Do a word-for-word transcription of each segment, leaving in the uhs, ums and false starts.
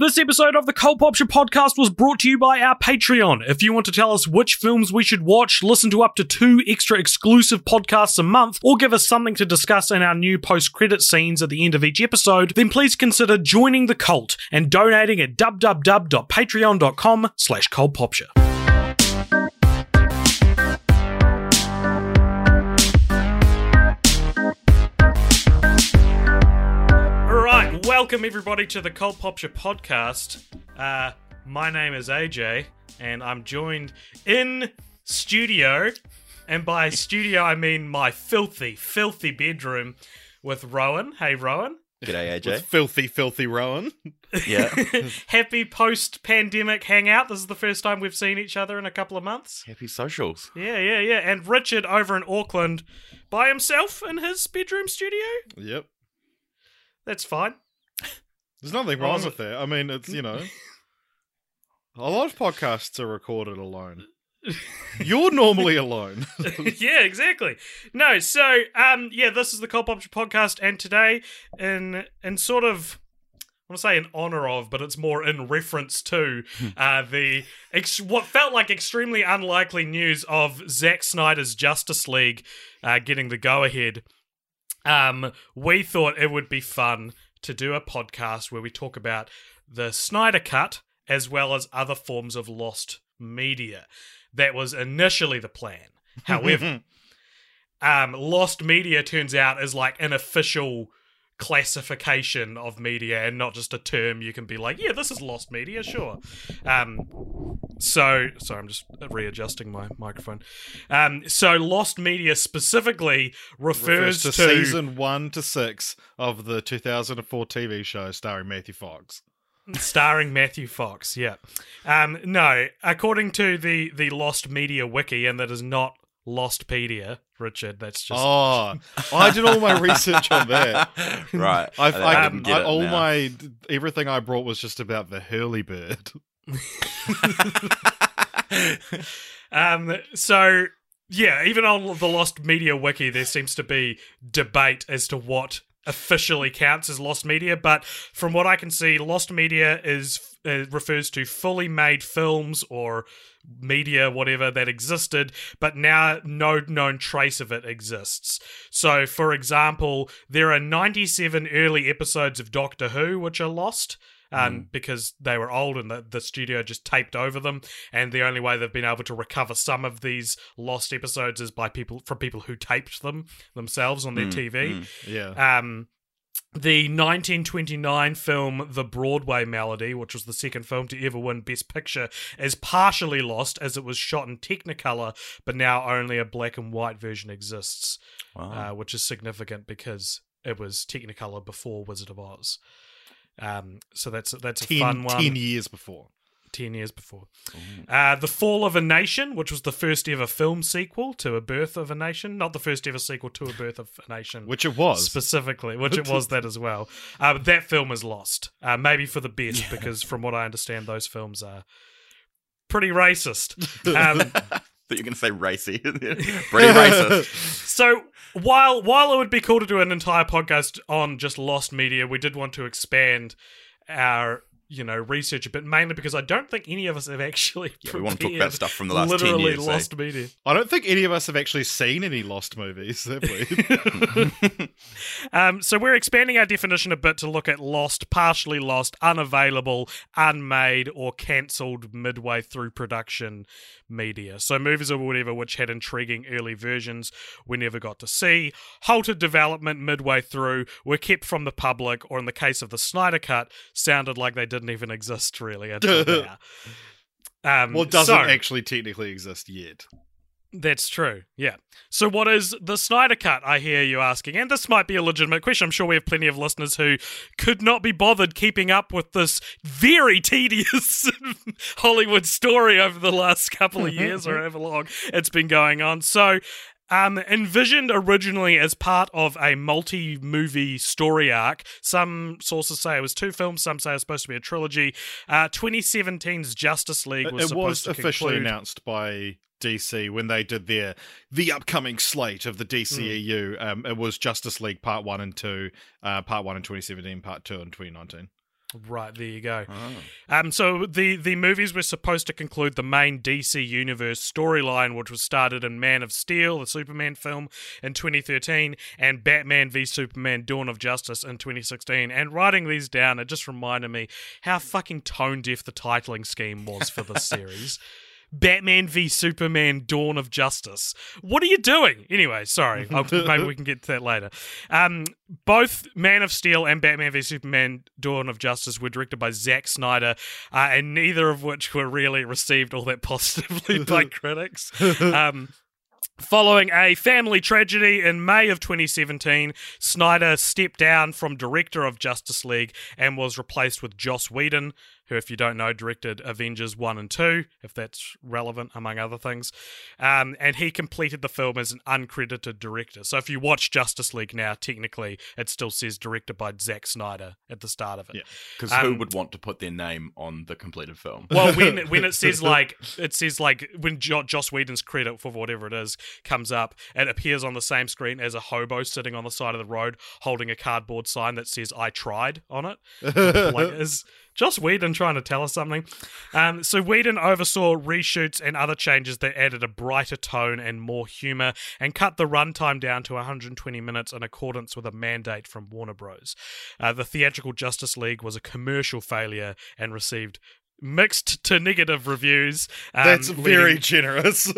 This episode of the Cult Popshire podcast was brought to you by our Patreon. If you want to tell us which films we should watch, listen to up to two extra exclusive podcasts a month, or give us something to discuss in our new post-credit scenes at the end of each episode, then please consider joining the cult and donating at w w w dot patreon dot com slash cult popshire. Welcome everybody to the Cult Popshire podcast. Uh, my name is A J, and I'm joined in studio, and by studio I mean my filthy, filthy bedroom with Rowan. Hey Rowan. G'day A J. With filthy, filthy Rowan. Yeah. Happy post-pandemic hangout. This is the first time we've seen each other in a couple of months. Happy socials. Yeah, yeah, yeah. And Richard over in Auckland by himself in his bedroom studio. Yep. That's fine. There's nothing wrong with that. I mean, it's, you know, a lot of podcasts are recorded alone. You're normally alone. Yeah, exactly. No, so, um, yeah, this is the Cult Popshire podcast, and today, in in sort of, I want to say in honor of, but it's more in reference to uh, the ex- what felt like extremely unlikely news of Zack Snyder's Justice League uh, getting the go-ahead, um, we thought it would be fun to do a podcast where we talk about the Snyder Cut as well as other forms of lost media. That was initially the plan. However, um, lost media turns out is like an official classification of media and not just a term you can be like, yeah, this is lost media, sure. Um, so, sorry, I'm just readjusting my microphone. Um, so lost media specifically refers, refers to, to season one to six of the two thousand four T V show starring Matthew Fox. Starring Matthew Fox, yeah. Um, no, according to the, the lost media wiki, and that is not Lostpedia, Richard, that's just... Oh, I did all my research on that. Right. I've, I, I, um, I all now. my... Everything I brought was just about the Hurley bird. um, so, yeah, even on the Lost Media Wiki, there seems to be debate as to what officially counts as lost media, but from what I can see, lost media is uh, refers to fully made films or media, whatever, that existed, but now no known trace of it exists. So, for example, there are ninety-seven early episodes of Doctor Who which are lost, um, mm. because they were old and the, the studio just taped over them, and the only way they've been able to recover some of these lost episodes is by people from people who taped them themselves on their mm, T V. Mm, yeah. Um, the nineteen twenty-nine film The Broadway Melody, which was the second film to ever win Best Picture, is partially lost as it was shot in Technicolor, but now only a black and white version exists. Wow. Uh, which is significant because it was Technicolor before Wizard of Oz. Um, so that's that's a ten, fun one. Ten years before. Ten years before. Uh, The Fall of a Nation, which was the first ever film sequel to A Birth of a Nation. Not the first ever sequel to A Birth of a Nation. Which it was. Specifically, which it was that as well. Uh, but that film is lost. Uh, maybe for the best, yeah. Because from what I understand, those films are pretty racist. Um That you're going to say racy. Pretty racist. So while while it would be cool to do an entire podcast on just lost media, we did want to expand our, you know, research, but mainly because I don't think any of us have actually yeah, we want to talk about stuff from the last literally ten years, lost eh? media. I don't think any of us have actually seen any lost movies, have we? um, so we're expanding our definition a bit to look at lost, partially lost, unavailable, unmade, or cancelled midway through production media. So movies or whatever which had intriguing early versions we never got to see, halted development midway through, were kept from the public, or in the case of the Snyder Cut, sounded like they did. Didn't even exist really until now. Um, well, it doesn't so, actually technically exist yet. That's true, yeah. So what is the Snyder Cut, I hear you asking? And this might be a legitimate question. I'm sure we have plenty of listeners who could not be bothered keeping up with this very tedious Hollywood story over the last couple of years or however long it's been going on. So um, envisioned originally as part of a multi-movie story arc. Some sources say it was two films, some say it's supposed to be a trilogy. Uh, twenty seventeen's Justice League was it, it supposed was to conclude... officially announced by... D C when they did their the upcoming slate of the D C E U. Mm. Um, it was Justice League Part One and Two, uh, Part One in twenty seventeen, Part Two in twenty nineteen. Right, there you go. Oh. Um, so the the movies were supposed to conclude the main D C Universe storyline, which was started in Man of Steel, the Superman film, in twenty thirteen, and Batman v Superman: Dawn of Justice in twenty sixteen. And writing these down, it just reminded me how fucking tone deaf the titling scheme was for this series. Batman v Superman: Dawn of Justice. What are you doing? Anyway, sorry. I'll, maybe we can get to that later. Um, both Man of Steel and Batman v Superman: Dawn of Justice were directed by Zack Snyder, uh, and neither of which were really received all that positively by critics. Um, Following a family tragedy in May of twenty seventeen, Snyder stepped down from director of Justice League and was replaced with Joss Whedon, who, if you don't know, directed Avengers one and two, if that's relevant, among other things. Um, and he completed the film as an uncredited director. So if you watch Justice League now, technically, it still says directed by Zack Snyder at the start of it. Yeah, because um, who would want to put their name on the completed film? Well, when when it says, like, it says like when jo- Joss Whedon's credit for whatever it is comes up, it appears on the same screen as a hobo sitting on the side of the road holding a cardboard sign that says, "I tried" on it. Like, is Joss Whedon trying to tell us something? Um, so Whedon oversaw reshoots and other changes that added a brighter tone and more humour and cut the runtime down to one hundred twenty minutes in accordance with a mandate from Warner Bros. Uh, the theatrical Justice League was a commercial failure and received mixed to negative reviews. Um, That's very leading, generous.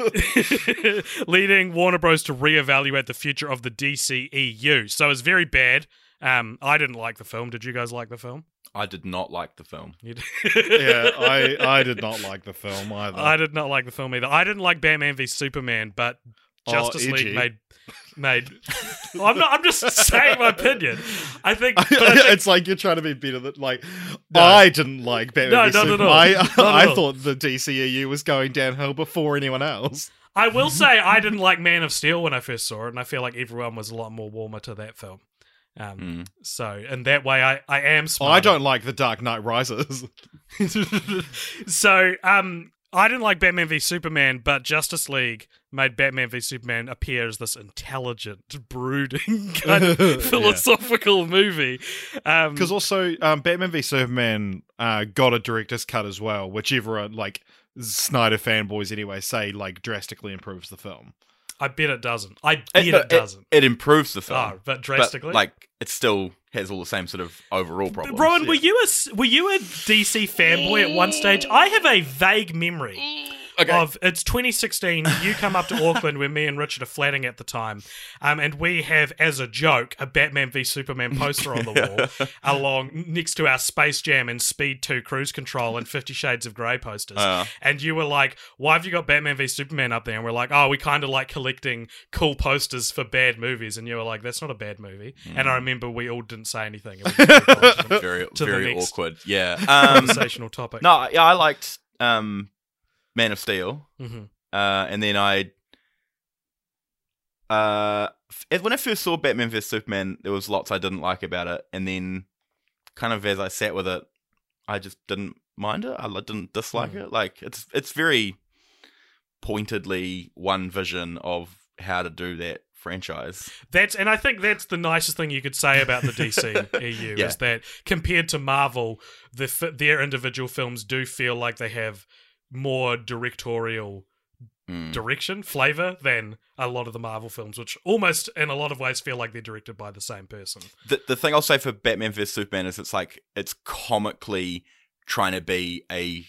leading Warner Bros. To reevaluate the future of the D C E U. So it's very bad. Um, I didn't like the film. Did you guys like the film? I did not like the film. yeah, I, I did not like the film either. I did not like the film either. I didn't like Batman v Superman, but Justice oh, League made... made. I'm not. I'm just saying my opinion. I think, but I think it's like you're trying to be better than like. No. I didn't like Batman v Superman. No, I, I, I thought the D C E U was going downhill before anyone else. I will say I didn't like Man of Steel when I first saw it, and I feel like everyone was a lot more warmer to that film. Um, mm. So, in that way, I, I am smarter. I don't like The Dark Knight Rises. so, um, I didn't like Batman v Superman, but Justice League made Batman v Superman appear as this intelligent, brooding, kind of philosophical yeah. movie. Because um, also, um, Batman v Superman uh, got a director's cut as well, which everyone, like, Snyder fanboys anyway, say, like, drastically improves the film. I bet it doesn't. I bet it, it doesn't. It, it improves the film, oh, but drastically, but, like it still has all the same sort of overall problems. Rowan, yeah. were you a were you a D C fanboy at one stage? I have a vague memory okay. of it's twenty sixteen. You come up to Auckland where me and Richard are flatting at the time, um, and we have as a joke a Batman v Superman poster on the wall, along next to our Space Jam and Speed two Cruise Control and Fifty Shades of Grey posters. Uh. And you were like, "Why have you got Batman v Superman up there?" And we're like, "Oh, we kind of like collecting cool posters for bad movies." And you were like, "That's not a bad movie." Mm. And I remember we all didn't say anything. It was very very, very awkward. Yeah, um, conversational topic. No, yeah, I liked. Um, Man of Steel, mm-hmm. uh, and then I, uh, f- when I first saw Batman v Superman, there was lots I didn't like about it, and then, kind of as I sat with it, I just didn't mind it. I didn't dislike mm. it. Like it's it's very pointedly one vision of how to do that franchise. That's and I think that's the nicest thing you could say about the D C E U yeah. is that compared to Marvel, the f- their individual films do feel like they have more directorial mm. direction, flavour than a lot of the Marvel films, which almost in a lot of ways feel like they're directed by the same person. The the thing I'll say for Batman v Superman is it's like it's comically trying to be a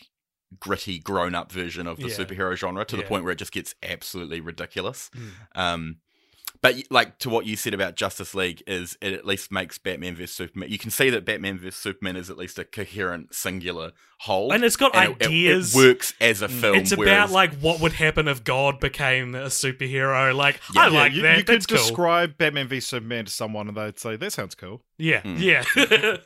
gritty grown-up version of the yeah. superhero genre to yeah. the point where it just gets absolutely ridiculous. Mm. Um, But like to what you said about Justice League is it at least makes Batman v Superman. You can see that Batman v Superman is at least a coherent, singular whole, and it's got and ideas. It, it, it works as a film. It's about whereas, like what would happen if God became a superhero. Like yeah, I yeah, like you, that. You could cool. describe Batman v Superman to someone, and they'd say that sounds cool. Yeah, mm. yeah.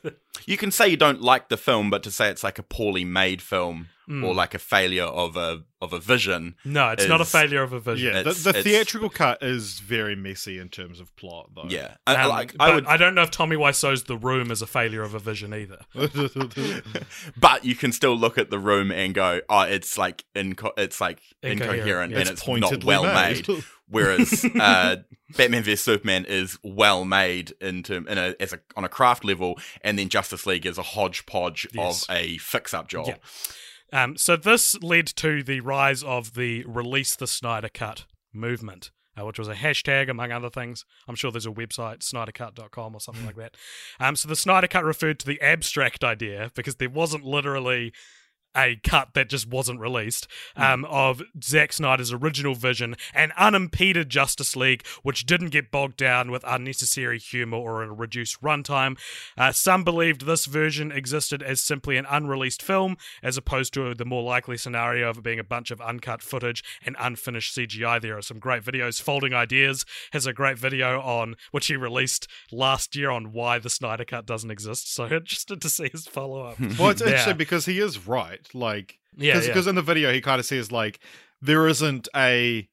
You can say you don't like the film, but to say it's like a poorly made film. Mm. Or like a failure of a of a vision. No, it's is, not a failure of a vision. Yeah, the, the theatrical cut is very messy in terms of plot, though. Yeah, I, um, like, I, would, I don't know if Tommy Wiseau's The Room is a failure of a vision either. But you can still look at The Room and go, oh, it's like inco- it's like incoherent, incoherent yeah. and it's, it's not well made. made. Whereas uh, Batman v Superman is well made in term, in a, as a on a craft level, and then Justice League is a hodgepodge yes. of a fix-up job. Yeah. Um, so this led to the rise of the Release the Snyder Cut movement, uh, which was a hashtag, among other things. I'm sure there's a website, snyder cut dot com or something like that. Um, so the Snyder Cut referred to the abstract idea, because there wasn't literally a cut that just wasn't released, um, of Zack Snyder's original vision, an unimpeded Justice League, which didn't get bogged down with unnecessary humour or a reduced runtime. Uh, some believed this version existed as simply an unreleased film, as opposed to the more likely scenario of it being a bunch of uncut footage and unfinished C G I. There are some great videos. Folding Ideas has a great video on, which he released last year, on why the Snyder Cut doesn't exist. So interested to see his follow-up. Well, it's interesting yeah. because he is right. Like, because yeah, yeah. in the video he kind of says like there isn't a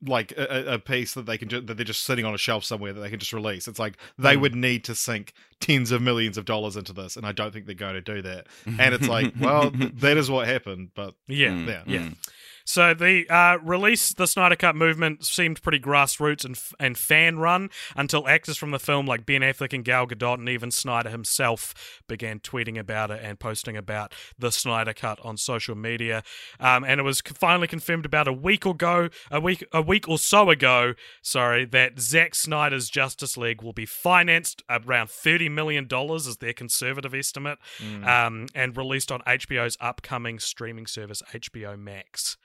like a, a piece that they can ju- that they're just sitting on a shelf somewhere that they can just release. It's like they mm. would need to sink tens of millions of dollars into this, and I don't think they're going to do that. And it's like, well, th- that is what happened. But yeah, yeah, yeah. Mm. So the uh, Release the Snyder Cut movement seemed pretty grassroots and f- and fan-run until actors from the film like Ben Affleck and Gal Gadot and even Snyder himself began tweeting about it and posting about the Snyder Cut on social media. Um, and it was finally confirmed about a week ago, a week a week or so ago, sorry, that Zack Snyder's Justice League will be financed around thirty million dollars is their conservative estimate, mm. um, and released on H B O's upcoming streaming service, H B O Max.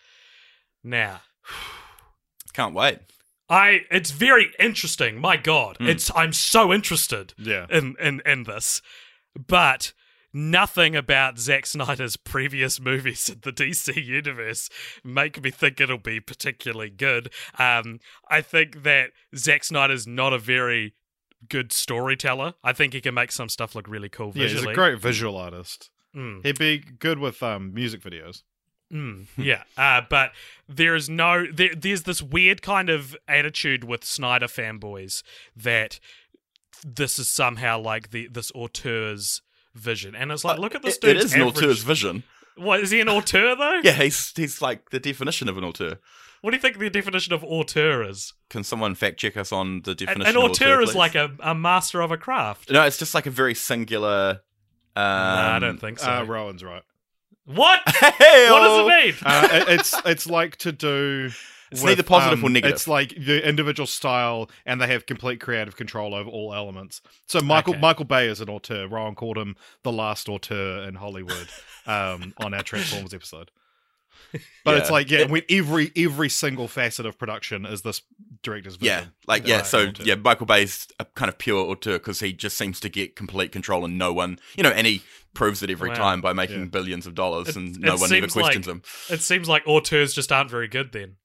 Now, can't wait. I it's very interesting. My God, mm. it's I'm so interested. Yeah. in, in in this, but nothing about Zack Snyder's previous movies in the D C universe make me think it'll be particularly good. Um, I think that Zack Snyder's not a very good storyteller. I think he can make some stuff look really cool visually. Yeah, he's a great visual artist. Mm. He'd be good with um music videos. Mm, yeah, uh, but there is no there, there's this weird kind of attitude with Snyder fanboys that this is somehow like the this auteur's vision, and it's like, uh, look at this dude's. It is an average, auteur's vision. What, is he an auteur though? Yeah, he's he's like the definition of an auteur. What do you think the definition of auteur is? Can someone fact check us on the definition? An, an of auteur, auteur is please? like a, a master of a craft. No, it's just like a very singular. Um, no, I don't think so. Uh, Rowan's right. What? Hey-o. What does it mean? uh, it, it's it's like to do. It's with, neither positive um, or negative. It's like the individual style, and they have complete creative control over all elements. So Michael okay. Michael Bay is an auteur. Rowan called him the last auteur in Hollywood um, on our Transformers episode. But yeah. it's like yeah, when every every single facet of production is this director's vision. Yeah, like yeah, right, so auteur. yeah, Michael Bay's a kind of pure auteur because he just seems to get complete control, and no one, you know, and he proves it every wow. time by making yeah. billions of dollars, it, and no one ever questions like, him. It seems like auteurs just aren't very good then.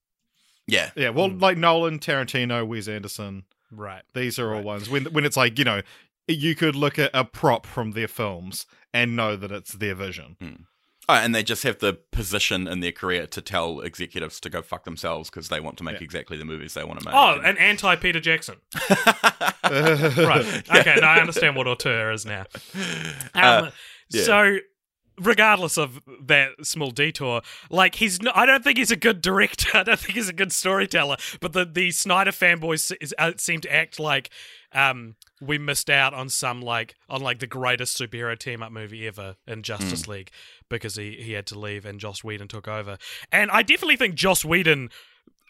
Yeah, yeah. Well, mm. like Nolan, Tarantino, Wes Anderson, right? These are all right. ones when when it's like, you know, you could look at a prop from their films and know that it's their vision. Mm. Oh, and they just have the position in their career to tell executives to go fuck themselves because they want to make yeah. exactly the movies they want to make. Oh, an anti-Peter Jackson. Right. Okay, now I understand what auteur is now. Um, uh, yeah. So, regardless of that small detour, like, he's no, I don't think he's a good director. I don't think he's a good storyteller. But the, the Snyder fanboys is, uh, seem to act like... Um, we missed out on some like on like the greatest superhero team up movie ever in Justice mm. League because he, he had to leave and Joss Whedon took over. And I definitely think Joss Whedon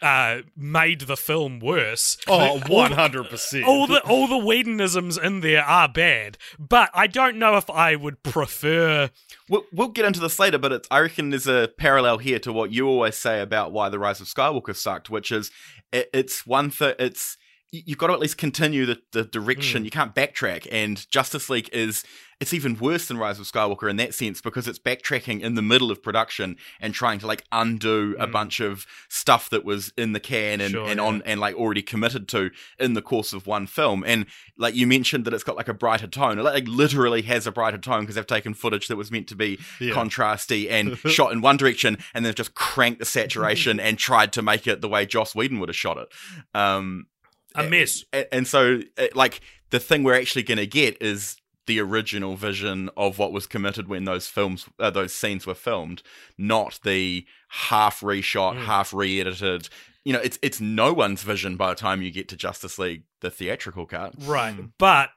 uh, made the film worse. Oh, one hundred percent. All the all the Whedonisms in there are bad, but I don't know if I would prefer. We'll, we'll get into this later, but it's, I reckon there's a parallel here to what you always say about why The Rise of Skywalker sucked, which is it, it's one thing. It's you've got to at least continue the, the direction. Mm. You can't backtrack. And Justice League is, it's even worse than Rise of Skywalker in that sense, because it's backtracking in the middle of production and trying to like undo mm. a bunch of stuff that was in the can and, sure, and yeah. on and like already committed to in the course of one film. And like you mentioned that it's got like a brighter tone. It like literally has a brighter tone because they've taken footage that was meant to be yeah. contrasty and shot in one direction, and they've just cranked the saturation and tried to make it the way Joss Whedon would have shot it. Um, A mess. And so, like, the thing we're actually going to get is the original vision of what was committed when those films, uh, those scenes were filmed, not the half reshot, mm. half re-edited. You know, it's it's no one's vision by the time you get to Justice League, the theatrical cut. Right. But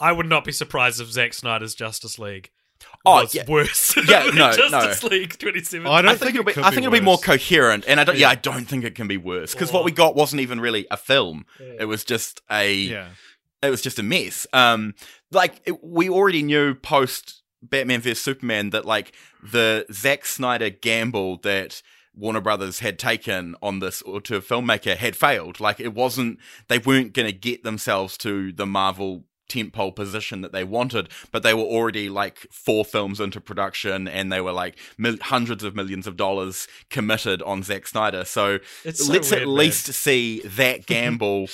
I would not be surprised if Zack Snyder's Justice League oh, was yeah. worse. Yeah, no, Justice no. League twenty seventeen. I don't I think, think it'll be. I think be it'll be more coherent, and I don't. Yeah, yeah I don't think it can be worse because what we got wasn't even really a film. Yeah. It was just a. Yeah. It was just a mess. Um, like it, we already knew post Batman v Superman that like the Zack Snyder gamble that Warner Brothers had taken on this auteur filmmaker had failed. Like it wasn't. They weren't going to get themselves to the Marvel tentpole position that they wanted, but they were already like four films into production and they were like mil- hundreds of millions of dollars committed on Zack Snyder. So, so let's weird, at man. least see that gamble,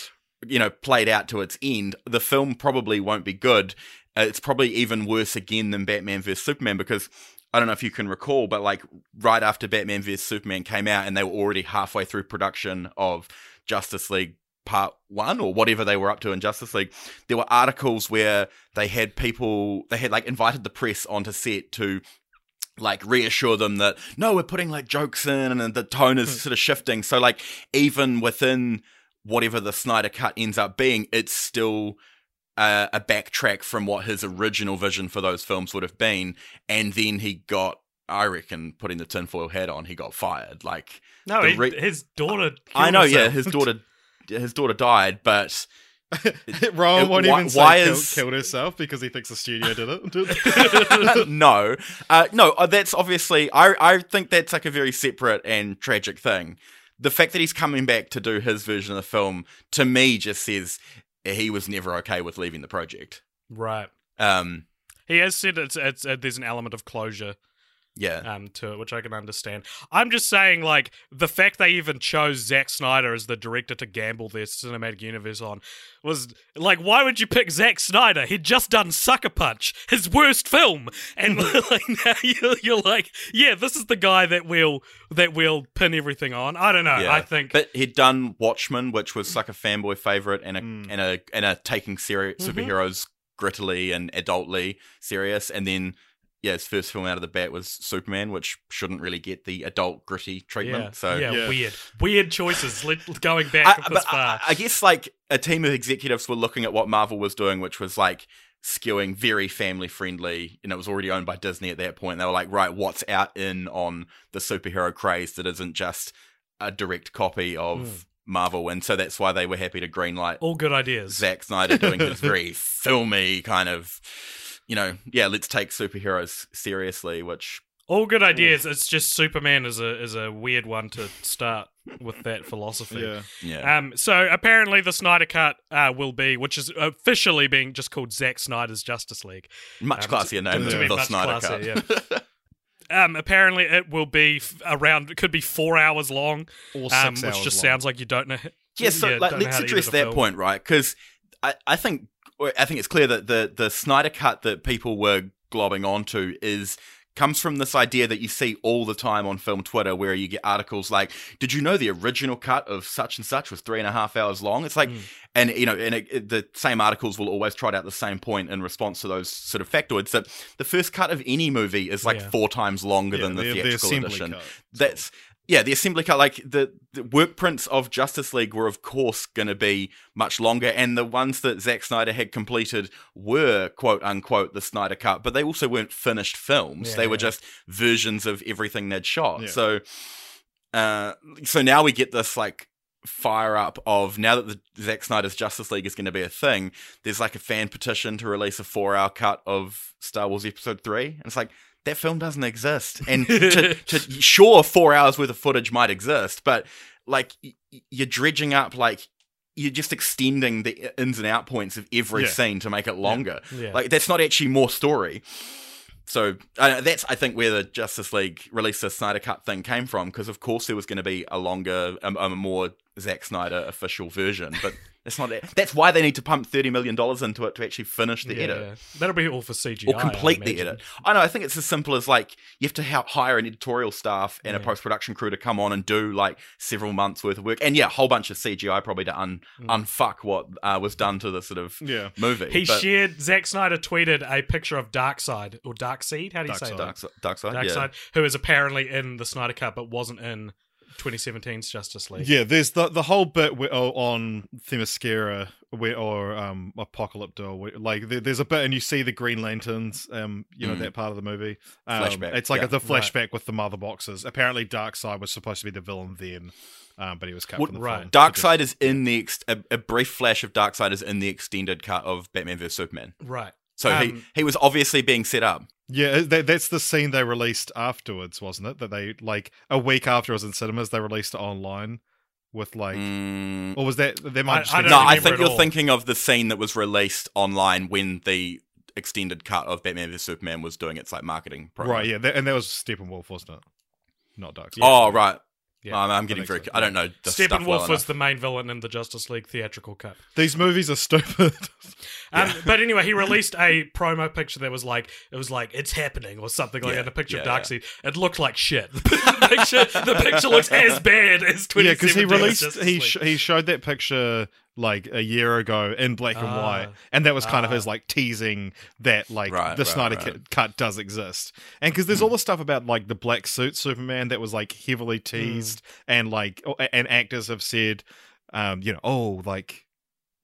you know, played out to its end. The film probably won't be good. Uh, it's probably even worse again than Batman versus Superman because I don't know if you can recall, but like right after Batman versus Superman came out and they were already halfway through production of Justice League part one or whatever they were up to in Justice League, there were articles where they had people, they had like invited the press onto set to like reassure them that, no, we're putting like jokes in and the tone is sort of shifting. So like even within whatever the Snyder cut ends up being, it's still uh, a backtrack from what his original vision for those films would have been. And then he got, I reckon, putting the tinfoil hat on, he got fired. Like no, he, re- his daughter I, I know, herself. yeah, his daughter his daughter died, but Rowan won't why, even say why killed, is... killed herself because he thinks the studio did it. no, uh, no, that's obviously. I I think that's like a very separate and tragic thing. The fact that he's coming back to do his version of the film to me just says he was never okay with leaving the project. Right. Um. He has said it's, it's uh, there's an element of closure. Yeah. Um, to it, which I can understand. I'm just saying, like, the fact they even chose Zack Snyder as the director to gamble their cinematic universe on was, like, why would you pick Zack Snyder? He'd just done Sucker Punch, his worst film. And, like, now you're, you're like, yeah, this is the guy that we'll, that we'll pin everything on. I don't know, yeah. I think. But he'd done Watchmen, which was, like, a fanboy favourite and a, mm. and a and a taking serious mm-hmm. superheroes grittily and adultly serious, and then... Yeah, his first film out of the bat was Superman, which shouldn't really get the adult gritty treatment. Yeah, so yeah, yeah. weird, weird choices. Going back I, this far, I, I guess like a team of executives were looking at what Marvel was doing, which was like skewing very family friendly, and it was already owned by Disney at that point. They were like, right, what's out in on the superhero craze that isn't just a direct copy of mm. Marvel, and so that's why they were happy to greenlight all good ideas. Zack Snyder doing his very filmy kind of. You know, yeah, let's take superheroes seriously, which... All good ideas, it's just Superman is a is a weird one to start with that philosophy. Yeah. yeah. Um. So apparently the Snyder Cut uh, will be, which is officially being just called Zack Snyder's Justice League. Much um, classier name than yeah. the Snyder classier, Cut. Yeah. um. Apparently it will be around, it could be four hours long, or six um, which hours just long. Sounds like you don't know... Yeah, so yeah, like, let's address that film. point, right? Because I, I think... I think it's clear that the, the Snyder Cut that people were globbing onto is comes from this idea that you see all the time on film Twitter where you get articles like, did you know the original cut of such and such was three and a half hours long? It's like, mm. and you know, and it, it, the same articles will always trot out the same point in response to those sort of factoids that the first cut of any movie is like yeah. four times longer yeah, than the, the theatrical the edition. Cut. That's... Yeah, the assembly cut, like the, the work prints of Justice League were, of course, going to be much longer. And the ones that Zack Snyder had completed were, quote unquote, the Snyder cut. But they also weren't finished films. Yeah, they yeah. were just versions of everything they'd shot. Yeah. So uh, so now we get this like fire up of now that the Zack Snyder's Justice League is going to be a thing, there's like a fan petition to release a four hour cut of Star Wars Episode three. And it's like, that film doesn't exist. And to, to sure, four hours worth of footage might exist, but like y- you're dredging up like you're just extending the ins and out points of every yeah. scene to make it longer. Yeah. Yeah. Like, that's not actually more story. So uh, that's, I think, where the Justice League release the Snyder Cut thing came from, because of course there was going to be a longer, a, a more Zack Snyder official version, but that's not. That's why they need to pump thirty million dollars into it to actually finish the yeah, edit. Yeah. That'll be all for C G I. Or complete the edit. I know, I think it's as simple as, like, you have to ha- hire an editorial staff and yeah. a post-production crew to come on and do, like, several months' worth of work. And yeah, a whole bunch of C G I probably to un- mm. unfuck what uh, was done to the sort of yeah. movie. He but- shared, Zack Snyder tweeted a picture of Darkseid, or Darkseid, how do you Darkseid. say that? Darkseid, Darkseid, yeah. who is apparently in the Snyder Cut but wasn't in twenty seventeen's Justice League. Yeah, there's the the whole bit where, oh, on Themyscira where, or um, Apocalypto, where, like there, there's a bit, and you see the Green Lanterns, um, you know, mm. that part of the movie. Um, flashback. It's like yeah. the flashback right. with the mother boxes. Apparently Darkseid was supposed to be the villain then, um, but he was cut well, from the right. film. Darkseid is in the, ex- a, a brief flash of Darkseid is in the extended cut of Batman v Superman. Right. So um, he, he was obviously being set up. Yeah, that, that's the scene they released afterwards, wasn't it? That they, like, a week after it was in cinemas, they released it online with, like... Mm. Or was that... They might I, I no, I think you're all. thinking of the scene that was released online when the extended cut of Batman v Superman was doing its, like, marketing program. Right, yeah, that, and that was Steppenwolf, wasn't it? Not Darkseid. Yeah. Oh, right. Yeah, I'm, I'm getting very... So. I don't know the Steppenwolf stuff well was enough. The main villain in the Justice League theatrical cut. These movies are stupid. um, yeah. But anyway, he released a promo picture that was like, it was like, it's happening or something like that, yeah, and a picture yeah, of Darkseid. Yeah. It looked like shit. the, picture, the picture looks as bad as twenty seventeen. Yeah, because he released... He, sh- he showed that picture... like a year ago in black and uh, white, and that was kind uh, of his like teasing that like right, the right, Snyder right. cut does exist, and because there's mm. all this stuff about like the black suit Superman that was like heavily teased, mm. and like and actors have said, um, you know, oh like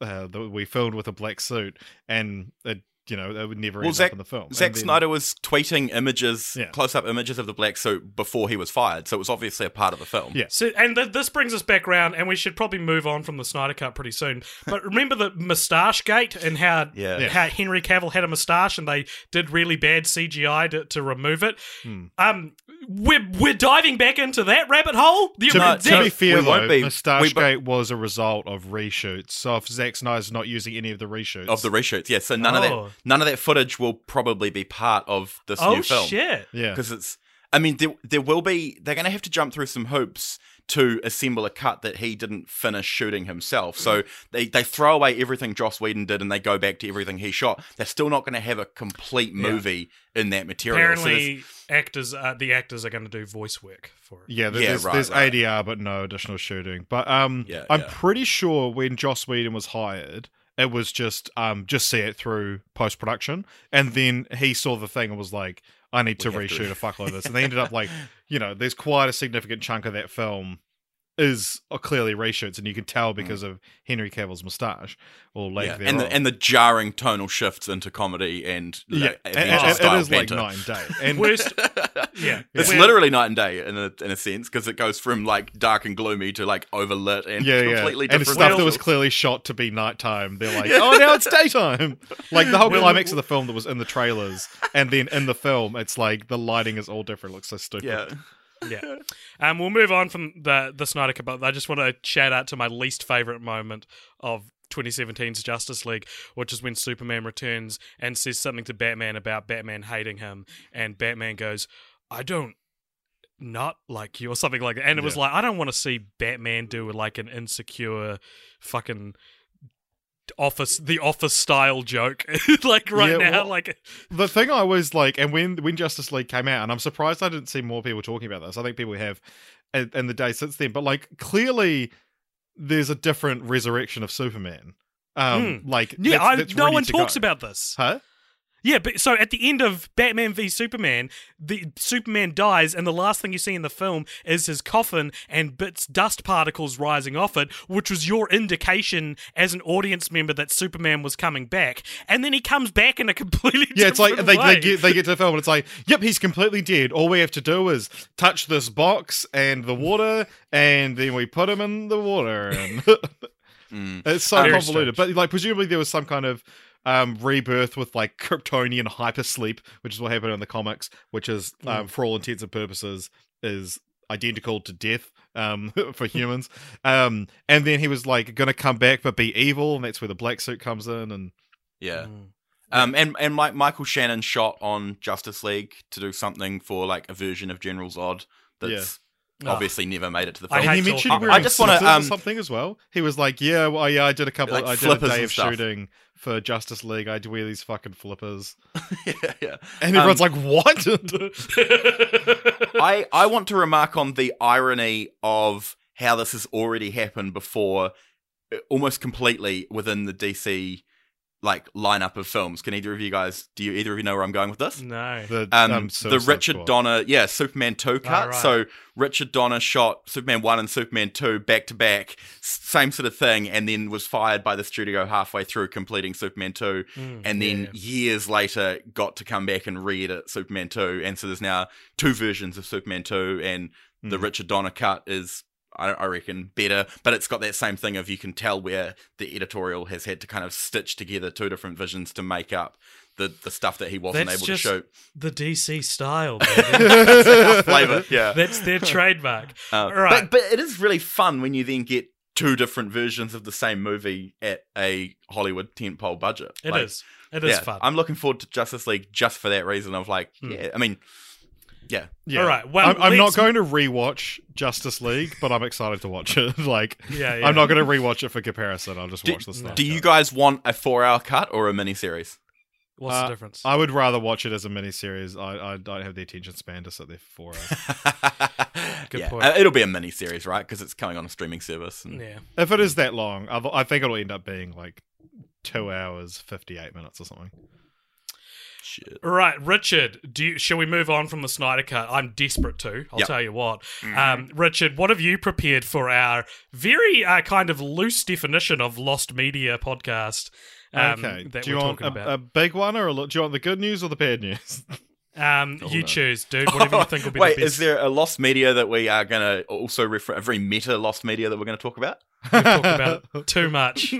uh, we filmed with a black suit, and it, you know, it would never well, end Zach, up in the film. Zack then... Snyder was tweeting images, yeah. close-up images of the black suit before he was fired, so it was obviously a part of the film. Yeah. So, and th- this brings us back round, and we should probably move on from the Snyder Cut pretty soon, but remember the moustache gate and how, yeah. how Henry Cavill had a moustache and they did really bad C G I to, to remove it? Hmm. Um, we're, we're diving back into that rabbit hole? The, to, no, that, to be fair, though, be, moustache be, gate was a result of reshoots, so if Zack Snyder's not using any of the reshoots... Of the reshoots, yeah, so none oh. of that... None of that footage will probably be part of this oh, new film. Oh, shit. Yeah. Because it's, I mean, there, there will be, they're going to have to jump through some hoops to assemble a cut that he didn't finish shooting himself. So they, they throw away everything Joss Whedon did and they go back to everything he shot. They're still not going to have a complete movie yeah. in that material. Apparently, so actors, uh, the actors are going to do voice work for it. Yeah, there's, yeah, right, there's right. A D R, but no additional shooting. But um, yeah, I'm yeah. pretty sure when Joss Whedon was hired... It was just, um, just see it through post-production. And then he saw the thing and was like, I need to reshoot to. a fuckload of this. And they ended up like, you know, there's quite a significant chunk of that film is clearly reshoots. And you can tell because mm. of Henry Cavill's moustache or lack yeah. thereof. And the, and the jarring tonal shifts into comedy and yeah. like, and, and, style it is banter. Like night and day. And worst, yeah, it's yeah. literally night and day in a, in a sense, because it goes from like dark and gloomy to like overlit and yeah, completely yeah. different. And stuff well, that was clearly shot to be nighttime. They're like, oh, now it's daytime. Like the whole well, climax well, of the film that was in the trailers, and then in the film, it's like the lighting is all different. It looks so stupid. Yeah. Yeah, um, we'll move on from the the Snyder Cut, but I just want to shout out to my least favourite moment of twenty seventeen's Justice League, which is when Superman returns and says something to Batman about Batman hating him, and Batman goes, I don't not like you, or something like that, and it yeah. was like, I don't want to see Batman do like an insecure fucking... office the office style joke like right yeah, now well, like the thing I was like, and when when Justice League came out, and I'm surprised I didn't see more people talking about this. I think people have in, in the day since then, but like clearly there's a different resurrection of Superman. um mm. Like yeah that's, I, that's no one talks go. about this huh Yeah, but so at the end of Batman v Superman, the Superman dies, and the last thing you see in the film is his coffin and bits dust particles rising off it, which was your indication as an audience member that Superman was coming back. And then he comes back in a completely yeah, different it's like they, way. They get, they get to the film, and it's like, yep, he's completely dead. All we have to do is touch this box and the water, and then we put him in the water. And mm, it's so convoluted, strange. But like presumably there was some kind of Um, rebirth with like Kryptonian hypersleep, which is what happened in the comics, which is um, mm. for all intents and purposes is identical to death, um, for humans. Um, and then he was like going to come back but be evil, and that's where the black suit comes in. And yeah. Mm. Um, and and Mike, Michael Shannon shot on Justice League to do something for like a version of General Zod that's yeah. obviously oh. never made it to the film. And he mentioned I, I just want to um, something as well. He was like, "Yeah, well, yeah, I did a couple. Like I did a day of stuff. shooting for Justice League. I do wear these fucking flippers." yeah, yeah. And everyone's um, like, "What?" I I want to remark on the irony of how this has already happened before, almost completely within the D C. Like lineup of films. Can either of you guys? Do you either of you know where I'm going with this? No. The, um, um, the Richard Squad. Donner, yeah, Superman two cut. Oh, right. So Richard Donner shot Superman one and Superman two back to back, same sort of thing, and then was fired by the studio halfway through completing Superman two, mm, and then yeah. years later got to come back and re-edit Superman two, and so there's now two versions of Superman two, and mm. the Richard Donner cut is. I reckon better, but it's got that same thing of you can tell where the editorial has had to kind of stitch together two different visions to make up the, the stuff that he wasn't That's able just to shoot. The D C style, That's flavor, yeah. That's their trademark. Uh, right, but, but it is really fun when you then get two different versions of the same movie at a Hollywood tentpole budget. It like, is, it is yeah, fun. I'm looking forward to Justice League just for that reason. Of like, mm. yeah, I mean. Yeah. yeah. All right. Well, I'm, I'm not going to rewatch Justice League, but I'm excited to watch it. like, yeah, yeah. I'm not going to rewatch it for comparison. I'll just do, watch this. No. Do you guys want a four-hour cut or a miniseries? What's uh, the difference? I would rather watch it as a miniseries. I I don't have the attention span to sit there for four hours. Good yeah. point. It'll be a miniseries, right? Because it's coming on a streaming service. And... Yeah. If it is that long, I'll, I think it'll end up being like two hours fifty-eight minutes or something. Shit. Right, Richard, do you, shall we move on from the Snyder Cut? I'm desperate to, I'll yep. tell you what. Mm-hmm. Um, Richard, what have you prepared for our very uh, kind of loose definition of lost media podcast um, okay. that do we're you want talking a, about? A big one, or a, do you want the good news or the bad news? Um, oh, you no. choose, dude, whatever you think will be Wait, the best. Wait, is there a lost media that we are going to also refer, a very meta lost media that we're going to talk about? We've talked about it too much.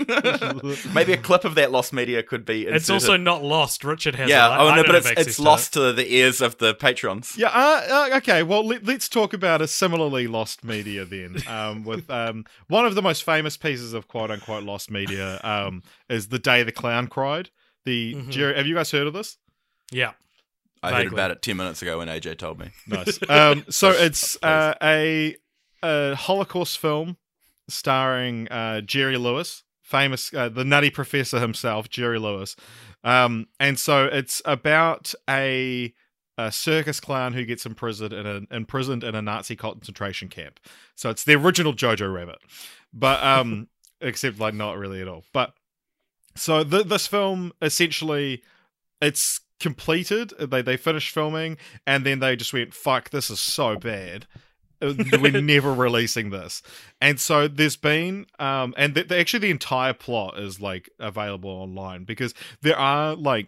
Maybe a clip of that lost media could be inserted. It's also not lost. Richard has yeah, a oh, no, but it's, it's lost to, to the ears of the patrons. Yeah, uh, uh, okay, well, let, let's talk about a similarly lost media then. Um, with um, one of the most famous pieces of quote-unquote lost media um, is The Day the Clown Cried. The mm-hmm. Jerry, have you guys heard of this? Yeah. I Vaguely. heard about it ten minutes ago when A J told me. Nice. Um, so it's uh, a, a Holocaust film starring uh, Jerry Lewis, famous, uh, the nutty professor himself, Jerry Lewis. Um, and so it's about a, a circus clown who gets imprisoned in a, imprisoned in a Nazi concentration camp. So it's the original Jojo Rabbit, but um, except like not really at all. But so th- this film essentially it's. completed they they finished filming, and then they just went, fuck, this is so bad, we're never releasing this. And so there's been um and the, the, actually the entire plot is like available online, because there are like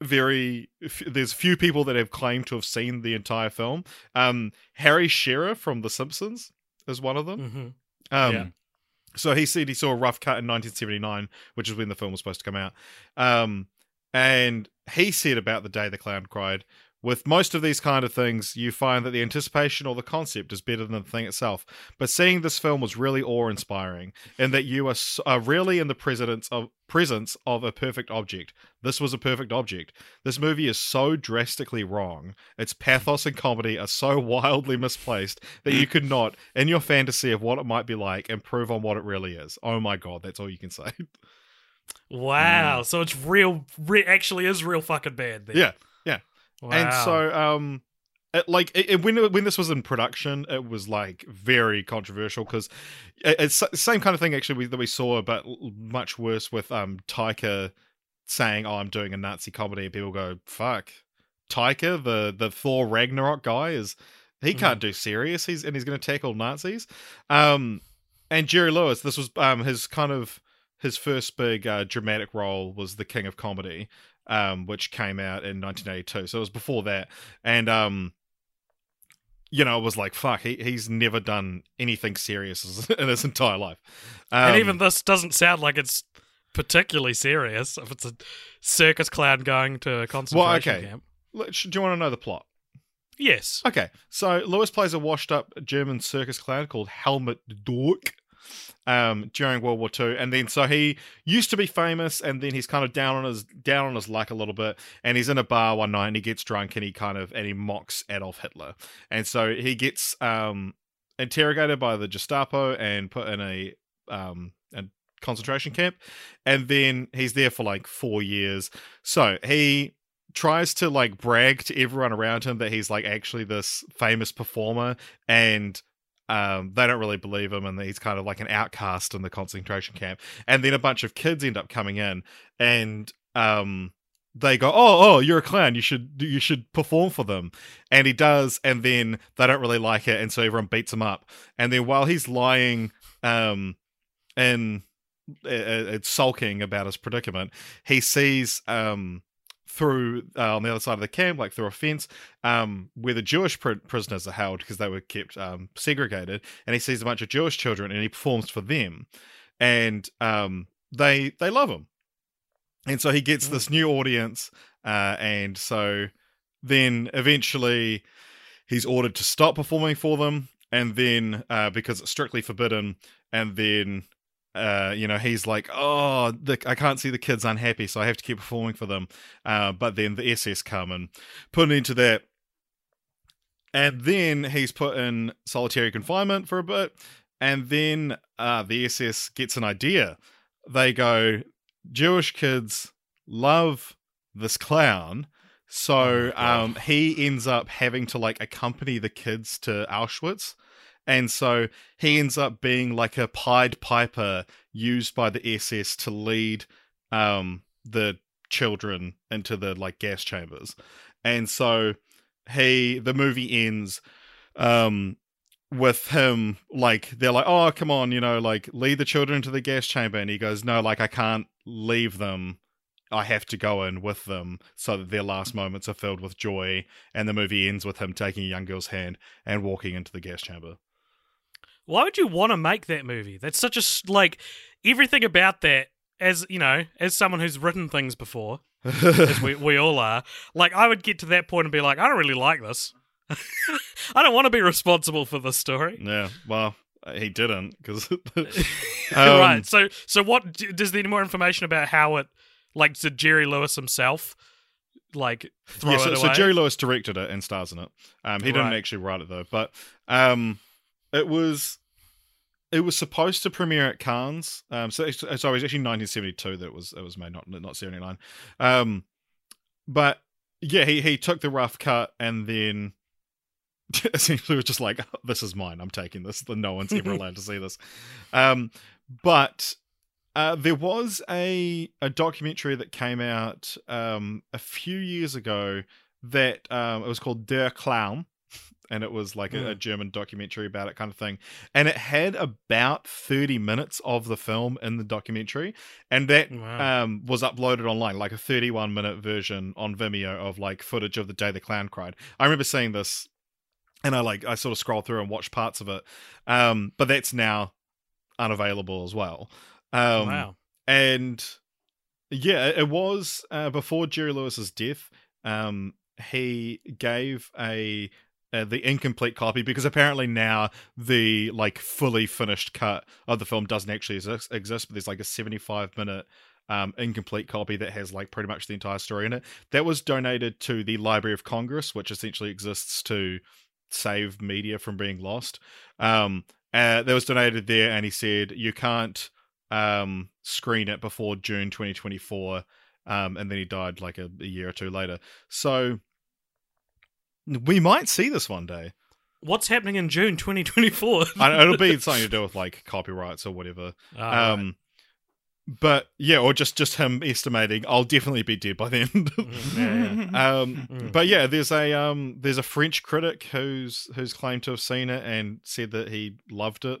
very f- there's few people that have claimed to have seen the entire film. um Harry Shearer from The Simpsons is one of them. mm-hmm. um yeah. So he said he saw a rough cut in nineteen seventy-nine, which is when the film was supposed to come out. um And he said about The Day the Clown Cried, with most of these kind of things, you find that the anticipation or the concept is better than the thing itself. But seeing this film was really awe-inspiring, in that you are, are really in the presence of, presence of a perfect object. This was a perfect object. This movie is so drastically wrong. Its pathos and comedy are so wildly misplaced that you could not, in your fantasy of what it might be like, improve on what it really is. Oh my God, that's all you can say. Wow, mm. so it's real, re- actually is real fucking bad then. Yeah, yeah. Wow. And so, um, it, like, it, it, when when this was in production, it was, like, very controversial, because it, it's the same kind of thing, actually, we, that we saw, but much worse with um Taika saying, oh, I'm doing a Nazi comedy, and people go, fuck, Taika, the, the Thor Ragnarok guy, is he can't mm. do serious, he's and he's going to tackle Nazis. Um, and Jerry Lewis, this was um his kind of... His first big uh, dramatic role was The King of Comedy, um, which came out in nineteen eighty-two. So it was before that. And, um, you know, it was like, fuck, he, he's never done anything serious in his entire life. Um, and even this doesn't sound like it's particularly serious, if it's a circus clown going to a concentration well, okay. camp. Do you want to know the plot? Yes. Okay. So Lewis plays a washed-up German circus clown called Helmut Dork um, during World War Two, and then so he used to be famous, and then he's kind of down on his down on his luck a little bit, and he's in a bar one night, and he gets drunk, and he kind of and he mocks Adolf Hitler, and so he gets um, interrogated by the Gestapo and put in a um a concentration camp, and then he's there for like four years. So he tries to like brag to everyone around him that he's like actually this famous performer, and um they don't really believe him, and he's kind of like an outcast in the concentration camp. And then a bunch of kids end up coming in, and um they go, oh, oh, you're a clown. You should, you should perform for them. And he does, and then they don't really like it, and so everyone beats him up. And then while he's lying, um, and uh, uh, sulking about his predicament, he sees, um, through uh, on the other side of the camp, like through a fence, um, where the Jewish pr- prisoners are held because they were kept um segregated, and he sees a bunch of Jewish children, and he performs for them, and um, they they love him. And so he gets this new audience, uh, and so then eventually he's ordered to stop performing for them, and then uh, because it's strictly forbidden, and then uh, you know he's like, oh, the, I can't see the kids unhappy, so I have to keep performing for them. Uh, but then the S S come and put an end to that, and then he's put in solitary confinement for a bit, and then uh, the S S gets an idea. They go, Jewish kids love this clown, so um he ends up having to like accompany the kids to Auschwitz, and so he ends up being like a Pied Piper used by the S S to lead um the children into the like gas chambers. And so he the movie ends um with him, like, they're like, oh, come on, you know, like, lead the children to the gas chamber, and he goes, no, like, I can't leave them, I have to go in with them so that their last moments are filled with joy. And the movie ends with him taking a young girl's hand and walking into the gas chamber. Why would you want to make that movie? That's such a, like, everything about that, as, you know, as someone who's written things before, as we, we all are, like, I would get to that point and be like, I don't really like this. I don't want to be responsible for this story. Yeah, well, he didn't, because um, right. So, so what does there any more information about how it? Like, did Jerry Lewis himself like throw yeah, so, it away? So Jerry Lewis directed it and stars in it. Um, he right. didn't actually write it though, but um, it was it was supposed to premiere at Cannes. Um, so it's, so it was actually nineteen seventy-two that it was it was made, not not seventy-nine. Um, but yeah, he he took the rough cut, and then essentially was just like, oh, this is mine, I'm taking this, no one's ever allowed to see this. Um, but uh, there was a, a documentary that came out um, a few years ago that um, it was called Der Clown, and it was like yeah. a, a German documentary about it kind of thing, and it had about thirty minutes of the film in the documentary, and that wow. um, was uploaded online, like a thirty-one minute version on Vimeo of like footage of the day the clown cried. I remember seeing this, and I like I sort of scrolled through and watched parts of it, um, but that's now unavailable as well. Um, wow! And yeah, it was uh, before Jerry Lewis's death. Um, he gave a, a the incomplete copy, because apparently now the like fully finished cut of the film doesn't actually exist. exist but there's like a seventy-five minute um, incomplete copy that has like pretty much the entire story in it. That was donated to the Library of Congress, which essentially exists to save media from being lost. Um, uh, that was donated there, and he said you can't um screen it before June twenty twenty-four. Um, and then he died like a, a year or two later. So we might see this one day. What's happening in June twenty twenty-four? I don't, it'll be something to do with like copyrights or whatever. Oh, um, right. But yeah, or just just him estimating, I'll definitely be dead by then. mm, yeah, yeah. Um, mm. But yeah, there's a um, there's a French critic who's who's claimed to have seen it and said that he loved it.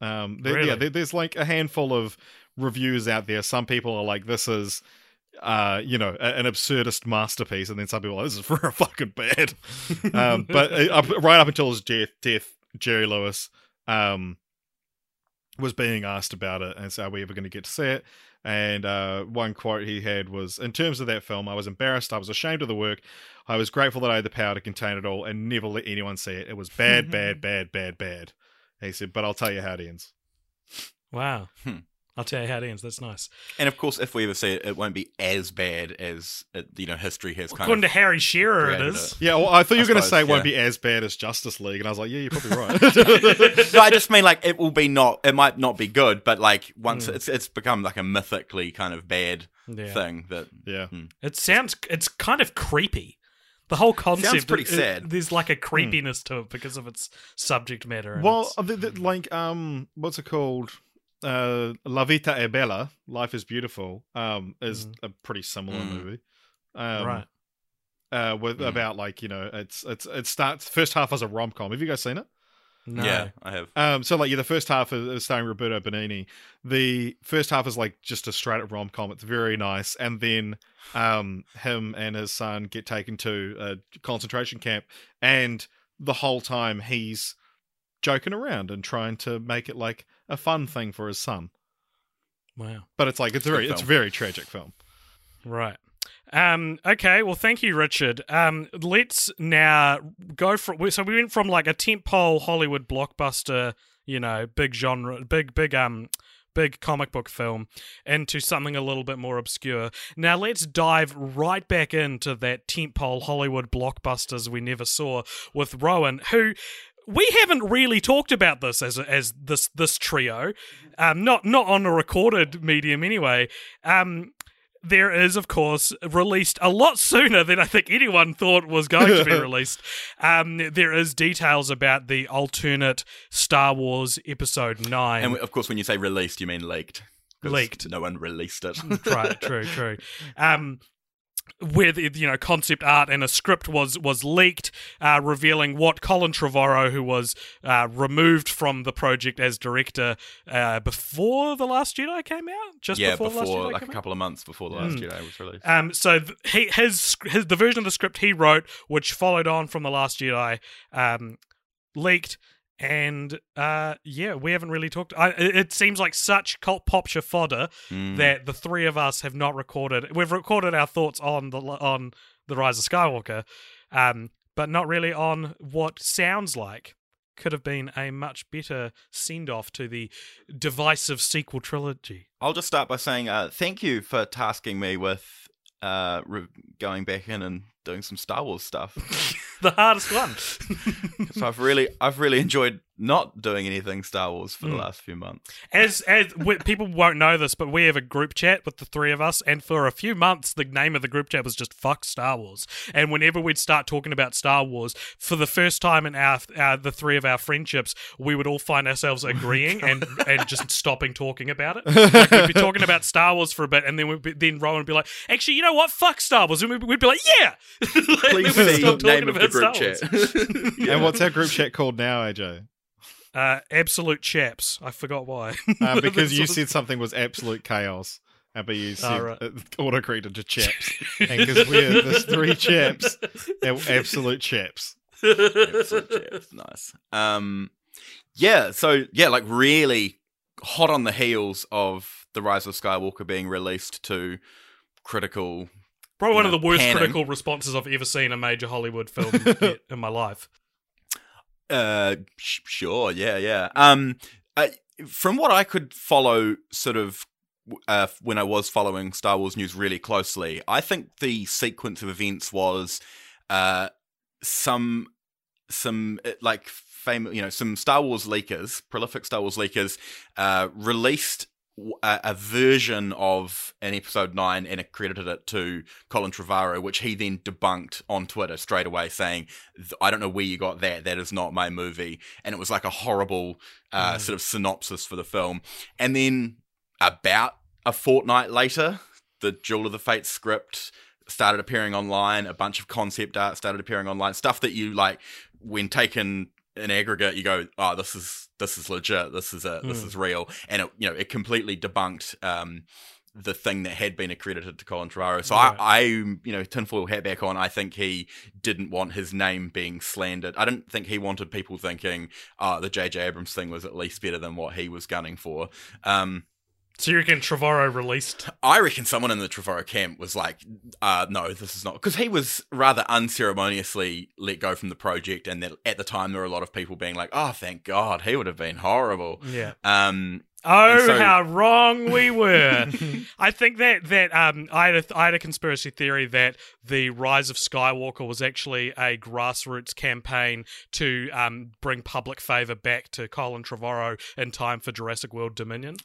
Um, there, really? Yeah, there, there's like a handful of reviews out there. Some people are like, "This is, uh, you know, a, an absurdist masterpiece," and then some people are like, "This is for a fucking bad." um, but uh, right up until his death, death Jerry Lewis um, was being asked about it, and so are we ever going to get to see it? And uh, one quote he had was, "In terms of that film, I was embarrassed. I was ashamed of the work. I was grateful that I had the power to contain it all and never let anyone see it. It was bad, bad, bad, bad, bad." He said, "But I'll tell you how it ends." Wow. Hmm. I'll tell you how it ends. That's nice. And of course, if we ever see it, it won't be as bad as, it, you know, history has well, kind according of... According to Harry Shearer, it is. It. Yeah, well, I thought you were going to say it yeah. won't be as bad as Justice League, and I was like, yeah, you're probably right. No, I just mean, like, it will be not... It might not be good, but, like, once mm. it's it's become, like, a mythically kind of bad yeah. thing that... Yeah. Hmm. It sounds... It's kind of creepy. The whole concept sounds pretty it, sad. It, there's like a creepiness mm. to it because of its subject matter. Well, the, the, like um, what's it called? Uh, La Vita è Bella, Life is Beautiful. Um, is mm. a pretty similar mm. movie, um, right? Uh, with mm. about like you know, it's it's it starts first half as a rom com. Have you guys seen it? No. Yeah, I have. Um, so like, yeah, the first half is, is starring Roberto Benigni. The first half is like just a straight up rom com. It's very nice, and then um, him and his son get taken to a concentration camp, and the whole time he's joking around and trying to make it like a fun thing for his son. Wow! But it's like it's very, it's a very tragic film, right? Um, okay, well, thank you, Richard. Um, let's now go for so we went from like a tentpole Hollywood blockbuster, you know, big genre, big big um, big comic book film, into something a little bit more obscure. Now let's dive right back into that tentpole Hollywood blockbusters we never saw with Rowan, who. We haven't really talked about this as as this this trio, um, not not on a recorded medium anyway. Um, there is, of course, released a lot sooner than I think anyone thought was going to be released. Um, there is details about the alternate Star Wars Episode nine. And of course, when you say released, you mean leaked. Leaked. No one released it. Right, true, true. Um, where the, you know, concept art and a script was was leaked, uh, revealing what Colin Trevorrow, who was uh, removed from the project as director uh, before The Last Jedi came out, just yeah, before, before the Last Jedi like came a couple out? of months before The Last mm. Jedi was released. Um, so th- he his his the version of the script he wrote, which followed on from The Last Jedi, um, leaked. And uh, yeah, we haven't really talked. I, it seems like such cult popshire fodder mm. that the three of us have not recorded. We've recorded our thoughts on the on the Rise of Skywalker, um, but not really on what sounds like could have been a much better send off to the divisive sequel trilogy. I'll just start by saying uh, thank you for tasking me with uh, re- going back in and doing some Star Wars stuff. The hardest one. So I've really, I've really enjoyed not doing anything Star Wars for mm. the last few months. As as we, people won't know this, but we have a group chat with the three of us, and for a few months, the name of the group chat was just "Fuck Star Wars." And whenever we'd start talking about Star Wars, for the first time in our uh, the three of our friendships, we would all find ourselves agreeing and, and just stopping talking about it. Like we'd be talking about Star Wars for a bit, and then we'd be, then Rowan would be like, "Actually, you know what? Fuck Star Wars." And we'd, we'd be like, "Yeah." Please see the name of the group chat. Yeah. And what's our group chat called now, A J? Uh, absolute Chaps. I forgot why. Uh, because you said something was absolute chaos, but you said oh, right. it auto-created to Chaps. And because we're there's three Chaps, absolute Chaps. Absolute Chaps. Nice. Um, yeah, so, yeah, like really hot on the heels of The Rise of Skywalker being released to critical... Probably you one know, of the worst panning. critical responses I've ever seen a major Hollywood film get in my life. Uh, sh- sure, yeah, yeah. Um, I, from what I could follow, sort of, uh, when I was following Star Wars news really closely, I think the sequence of events was, uh, some, some like famous, you know, some Star Wars leakers, prolific Star Wars leakers, uh, released. A, a version of an episode nine and accredited it to Colin Trevorrow, which he then debunked on Twitter straight away, saying, "I don't know where you got that. That is not my movie." And it was like a horrible uh, mm. sort of synopsis for the film. And then about a fortnight later, the Jewel of the Fates script started appearing online. A bunch of concept art started appearing online. Stuff that you like when taken in aggregate, you go, "Oh, this is this is legit. This is a mm. this is real." And it, you know, it completely debunked um, the thing that had been accredited to Colin Trevorrow. So right. I, I, you know, tinfoil hat back on. I think he didn't want his name being slandered. I didn't think he wanted people thinking, "Oh, the J J Abrams thing was at least better than what he was gunning for." Um, So you reckon Trevorrow released? I reckon someone in the Trevorrow camp was like, uh, no, this is not... Because he was rather unceremoniously let go from the project, and that at the time there were a lot of people being like, oh, thank God, he would have been horrible. Yeah. Um, oh, so- how wrong we were. I think that, that um, I, had a, I had a conspiracy theory that The Rise of Skywalker was actually a grassroots campaign to um, bring public favour back to Colin Trevorrow in time for Jurassic World Dominion.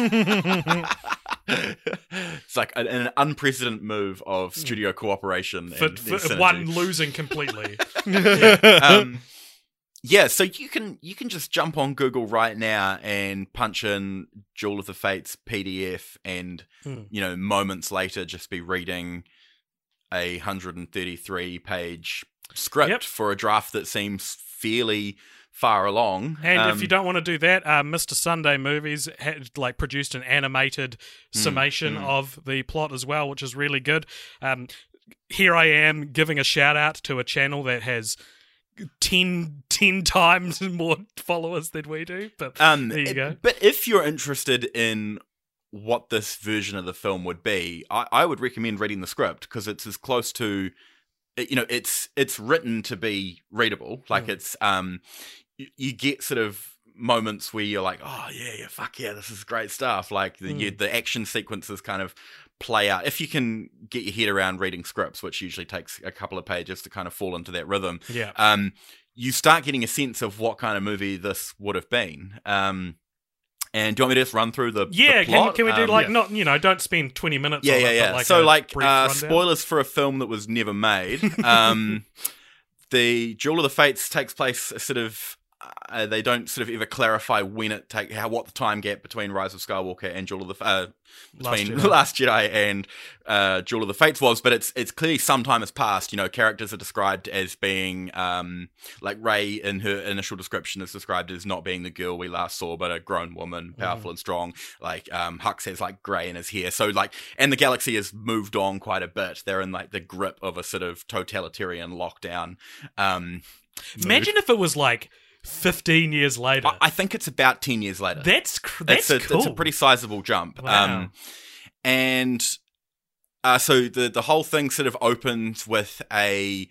It's like an, an unprecedented move of studio cooperation for, and for one losing completely. yeah. Um, yeah, so you can you can just jump on Google right now and punch in Jewel of the Fates P D F, and hmm. you know, moments later just be reading a one hundred thirty-three page script yep. for a draft that seems fairly far along. And um, if you don't want to do that, uh, Mister Sunday Movies had like produced an animated summation mm, mm. of the plot as well, which is really good. Um, here I am giving a shout out to a channel that has ten, ten times more followers than we do. But um, there you it, go. But if you're interested in what this version of the film would be, I, I would recommend reading the script, because it's as close to, you know, it's it's written to be readable. Like mm. it's um. You get sort of moments where you're like, oh, yeah, yeah, fuck yeah, this is great stuff. Like the, mm. you, the action sequences kind of play out. If you can get your head around reading scripts, which usually takes a couple of pages to kind of fall into that rhythm, yeah. um, you start getting a sense of what kind of movie this would have been. Um, and do you want me to just run through the Yeah, the plot? Can, can we do, like, um, yeah. not, you know, don't spend twenty minutes yeah, on yeah, it. Yeah, yeah, yeah. Like so, like, uh, spoilers for a film that was never made. Um, the Jewel of the Fates takes place a sort of... Uh, they don't sort of ever clarify when it take how what the time gap between Rise of Skywalker and Jewel of the uh, between Last Jedi. Last Jedi and uh, Jewel of the Fates was, but it's it's clearly some time has passed. You know, characters are described as being um, like Rey in her initial description is described as not being the girl we last saw, but a grown woman, powerful mm. and strong. Like um, Hux has like grey in his hair, so like, and the galaxy has moved on quite a bit. They're in like the grip of a sort of totalitarian lockdown. Um, Imagine if it was like fifteen years later. I think it's about ten years later. That's, cr- that's it's a, cool. It's a pretty sizable jump. Wow. Um, and uh, so the, the whole thing sort of opens with a,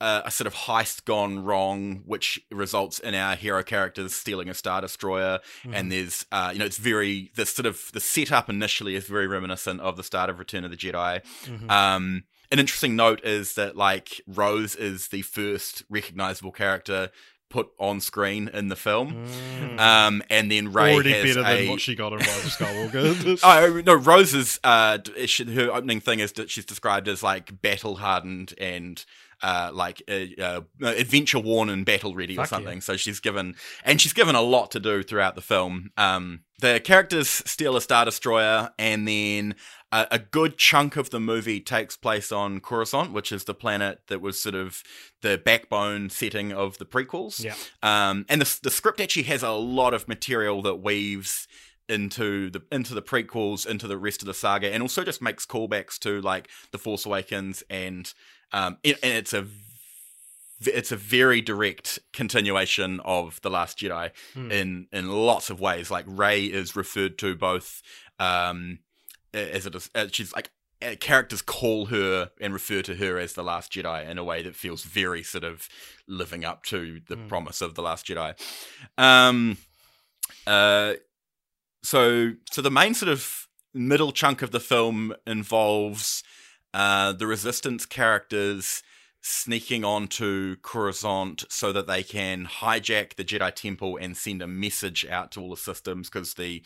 uh, a sort of heist gone wrong, which results in our hero characters stealing a Star Destroyer. Mm. And there's, uh, you know, it's very, the sort of, the setup initially is very reminiscent of the start of Return of the Jedi. Mm-hmm. Um, an interesting note is that, like, Rose is the first recognizable character put on screen in the film, mm. um, and then Rey already has better a... than what she got in Rise of Skywalker. Oh no, Rose's uh, she, her opening thing is that she's described as like battle hardened and uh, like uh, uh, adventure worn and battle ready Fuck or something. Yeah. So she's given and she's given a lot to do throughout the film. Um, the characters steal a Star Destroyer, and then uh, a good chunk of the movie takes place on Coruscant, which is the planet that was sort of the backbone setting of the prequels. Yeah. Um, and the, the script actually has a lot of material that weaves into the into the prequels, into the rest of the saga, and also just makes callbacks to like The Force Awakens, and um, it, and it's a it's a very direct continuation of The Last Jedi hmm. in in lots of ways. Like Rey is referred to both um, as it is, she's like. Characters call her and refer to her as the Last Jedi in a way that feels very sort of living up to the mm. promise of the Last Jedi. Um, uh, so, so the main sort of middle chunk of the film involves uh, the Resistance characters sneaking onto Coruscant so that they can hijack the Jedi Temple and send a message out to all the systems, because the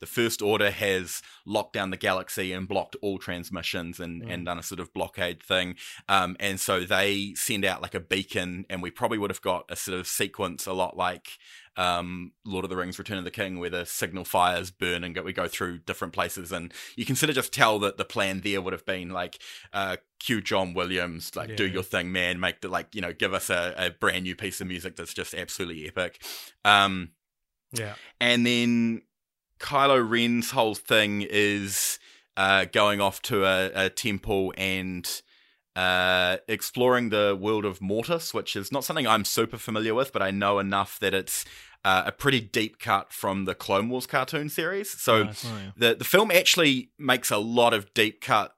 the First Order has locked down the galaxy and blocked all transmissions and, mm. and done a sort of blockade thing. Um, and so they send out like a beacon, and we probably would have got a sort of sequence a lot like um, Lord of the Rings, Return of the King, where the signal fires burn and go, we go through different places. And you can sort of just tell that the plan there would have been like, uh, cue John Williams, like, yeah. do your thing, man, make the, like, you know, give us a, a brand new piece of music that's just absolutely epic. Um, yeah. And then Kylo Ren's whole thing is uh, going off to a, a temple and uh, exploring the world of Mortis, which is not something I'm super familiar with, but I know enough that it's uh, a pretty deep cut from the Clone Wars cartoon series. So nice, nice. the the film actually makes a lot of deep cut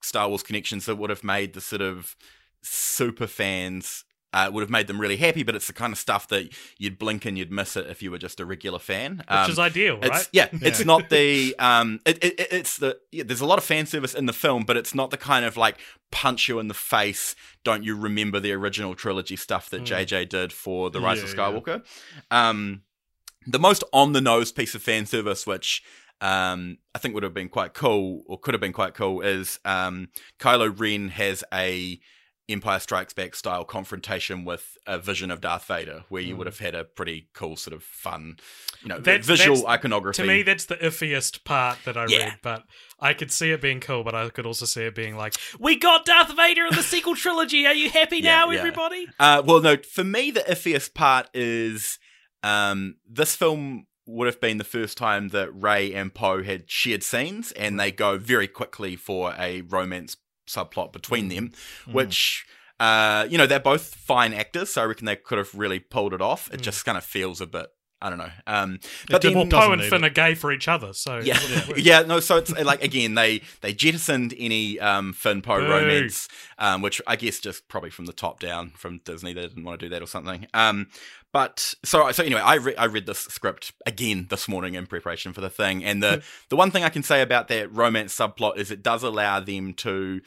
Star Wars connections that would have made the sort of super fans... Uh, would have made them really happy, but it's the kind of stuff that you'd blink and you'd miss it if you were just a regular fan, um, which is ideal, right? It's, yeah, yeah, it's not the um, it, it, it's the yeah, there's a lot of fan service in the film, but it's not the kind of like punch you in the face. Don't you remember the original trilogy stuff that mm. J J did for The Rise yeah, of Skywalker? Yeah. Um, the most on the nose piece of fan service, which um, I think would have been quite cool, or could have been quite cool, is um, Kylo Ren has a Empire Strikes Back style confrontation with a vision of Darth Vader, where you mm. would have had a pretty cool sort of fun, you know, that's, visual that's, iconography. To me, that's the iffiest part that I yeah. read, but I could see it being cool, but I could also see it being like, we got Darth Vader in the sequel trilogy. Are you happy yeah, now, yeah. everybody? Uh, well, no, for me, the iffiest part is um, this film would have been the first time that Rey and Poe had shared scenes, and they go very quickly for a romance subplot between them, which mm. uh you know, they're both fine actors, so I reckon they could have really pulled it off. It mm. just kind of feels a bit, I don't know, um but then Poe and Finn are gay for each other, so yeah yeah no so it's like, again, they they jettisoned any um Finn Poe romance, um which I guess just probably from the top down from Disney, they didn't want to do that or something. um But so so anyway, I re- I read this script again this morning in preparation for the thing, and the the one thing I can say about that romance subplot is it does allow them to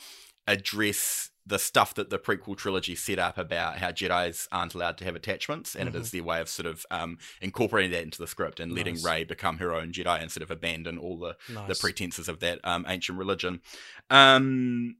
address the stuff that the prequel trilogy set up about how Jedis aren't allowed to have attachments, and mm-hmm. it is their way of sort of um, incorporating that into the script and nice. letting Rey become her own Jedi and sort of abandon all the nice. the pretenses of that um, ancient religion. Um,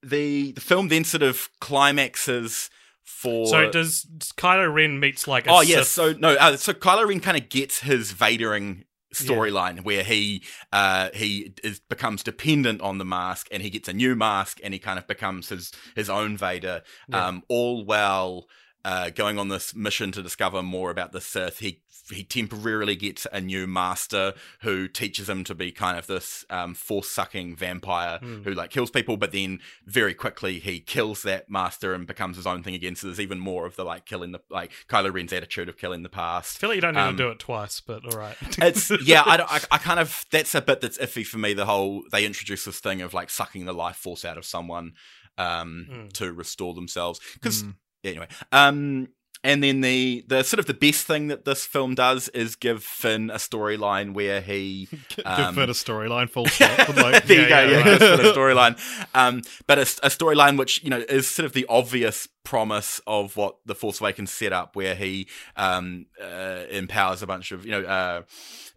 the the film then sort of climaxes. For... So does Kylo Ren meets like a oh yeah Sith... so no uh, so Kylo Ren kind of gets his Vadering storyline yeah. where he uh he is, becomes dependent on the mask, and he gets a new mask, and he kind of becomes his his own Vader, yeah. um all while uh going on this mission to discover more about the Sith. He he temporarily gets a new master who teaches him to be kind of this um, force-sucking vampire mm. who like kills people, but then very quickly he kills that master and becomes his own thing again. So there's even more of the like killing the like Kylo Ren's attitude of killing the past. I feel like you don't need um, to do it twice, but all right. It's yeah, I, don't, I I kind of that's a bit that's iffy for me. The whole they introduce this thing of like sucking the life force out of someone um, mm. to restore themselves because mm. anyway. Um, And then the, the sort of the best thing that this film does is give Finn a storyline where he... Um, give Finn a storyline, full stop. Like, there yeah, you go, yeah, right. Give Finn a storyline. Um, but a, a storyline which, you know, is sort of the obvious promise of what The Force Awakens set up, where he um, uh, empowers a bunch of, you know, uh,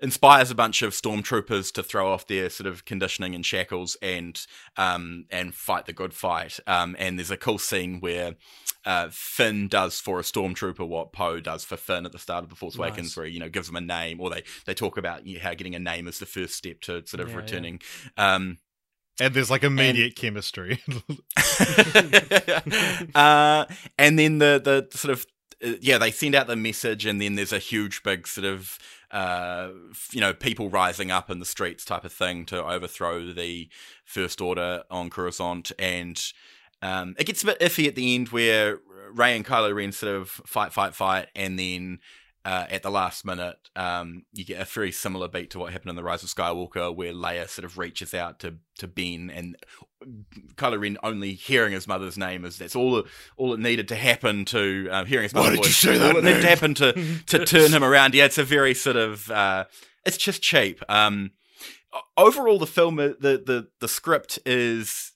inspires a bunch of stormtroopers to throw off their sort of conditioning and shackles and, um, and fight the good fight. Um, and there's a cool scene where... Uh, Finn does for a stormtrooper what Poe does for Finn at the start of The Force Awakens, nice. where he, you know, gives him a name, or they they talk about you know, how getting a name is the first step to sort of yeah, returning. Yeah. Um, and there's like immediate and, chemistry. uh, and then the the sort of uh, yeah, they send out the message, and then there's a huge big sort of uh, you know, people rising up in the streets type of thing to overthrow the First Order on Coruscant. And Um, it gets a bit iffy at the end where Rey and Kylo Ren sort of fight, fight, fight, and then uh, at the last minute, um, you get a very similar beat to what happened in The Rise of Skywalker, where Leia sort of reaches out to to Ben, and Kylo Ren only hearing his mother's name is that's all all it needed to happen to um, hearing his mother's voice. Why did you say that? All it needed to happen to to turn him around. Yeah, it's a very sort of uh, it's just cheap. Um, overall, the film, the the the script is.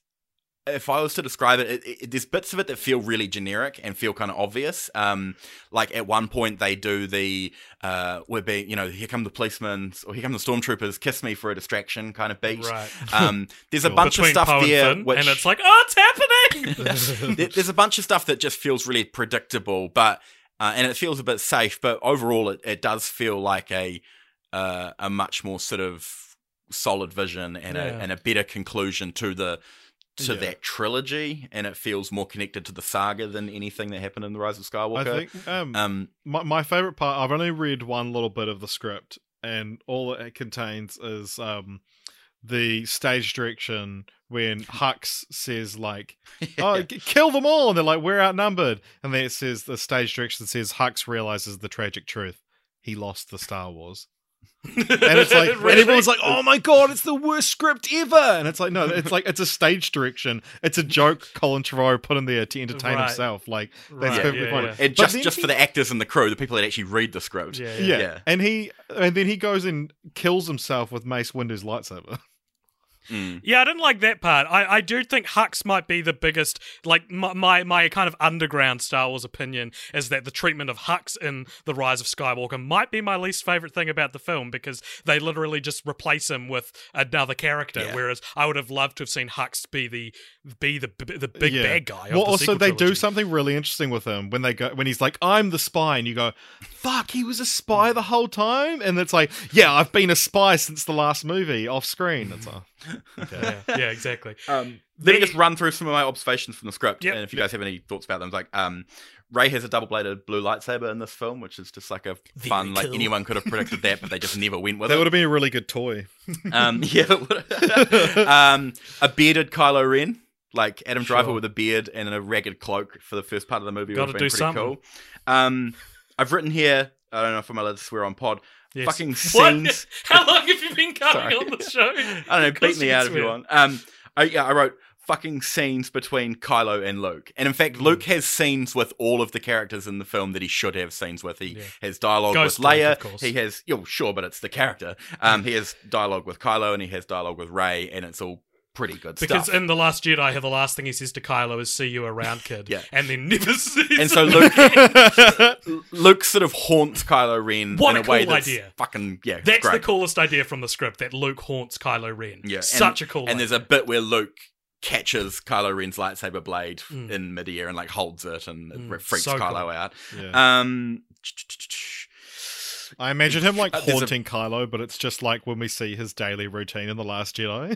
if I was to describe it, it, it, there's bits of it that feel really generic and feel kind of obvious. Um, like at one point they do the, uh, we're being, you know, here come the policemen, or here come the stormtroopers, kiss me for a distraction kind of beat. Right. Um, there's a cool. bunch Between of stuff Poe there. And, Finn, which, and it's like, oh, it's happening! there, there's a bunch of stuff that just feels really predictable, but uh, and it feels a bit safe, but overall it, it does feel like a uh, a much more sort of solid vision and, yeah. a, and a better conclusion to the to yeah. that trilogy, and it feels more connected to the saga than anything that happened in The Rise of Skywalker. I think um, um my, my favorite part, I've only read one little bit of the script, and all it contains is um the stage direction when Hux says like, oh, g- kill them all, and they're like, we're outnumbered, and then it says the stage direction says Hux realizes the tragic truth, he lost the Star Wars. And it's like, really? And everyone's like, oh my god, it's the worst script ever, and it's like, no, it's like, it's a stage direction, it's a joke Colin Trevorrow put in there to entertain right. himself, like that's right. perfectly yeah, fine yeah. and but just, just he... for the actors and the crew, the people that actually read the script yeah, yeah. yeah. yeah. and he and then he goes and kills himself with Mace Windu's lightsaber. Mm. Yeah, I didn't like that part. I, I do think Hux might be the biggest, like, my, my my kind of underground Star Wars opinion is that the treatment of Hux in The Rise of Skywalker might be my least favourite thing about the film, because they literally just replace him with another character, yeah. whereas I would have loved to have seen Hux be the be the the big yeah. bad guy. Well, of the also they trilogy. Do something really interesting with him when they go when he's like, I'm the spy, and you go, fuck, he was a spy the whole time, and it's like, yeah, I've been a spy since the last movie off screen. That's all. Okay. Yeah, yeah, exactly. Um, Let me just run through some of my observations from the script, yep. and if you guys have any thoughts about them, like, um, Rey has a double-bladed blue lightsaber in this film, which is just like a Very fun, cool. like anyone could have predicted that, but they just never went with that it. That would have been a really good toy. Um, yeah, um, a bearded Kylo Ren, like Adam Driver sure. with a beard and a ragged cloak for the first part of the movie Gotta would have been pretty something. Cool. Um, I've written here, I don't know if I'm allowed to swear on pod, Yes. fucking scenes. How long have you been coming on the show? I don't know, beat me out if you want. Um, I, yeah, I wrote fucking scenes between Kylo and Luke. And in fact, mm. Luke has scenes with all of the characters in the film that he should have scenes with. He yeah. has dialogue Ghost with Leia. Luke, he has, you know, sure, but it's the character. Um, he has dialogue with Kylo and he has dialogue with Rey, and it's all pretty good because stuff. Because in The Last Jedi, the last thing he says to Kylo is, see you around, kid. yeah. And then never sees And so Luke Luke sort of haunts Kylo Ren what in a, a cool way that's idea. Fucking, yeah, That's great. The coolest idea from the script, that Luke haunts Kylo Ren. Yeah. Such and, a cool And idea. There's a bit where Luke catches Kylo Ren's lightsaber blade mm. in midair and like holds it and mm, it freaks so Kylo cool. out. Yeah. Um... I imagine him like haunting uh, a... Kylo, but it's just like when we see his daily routine in The Last Jedi.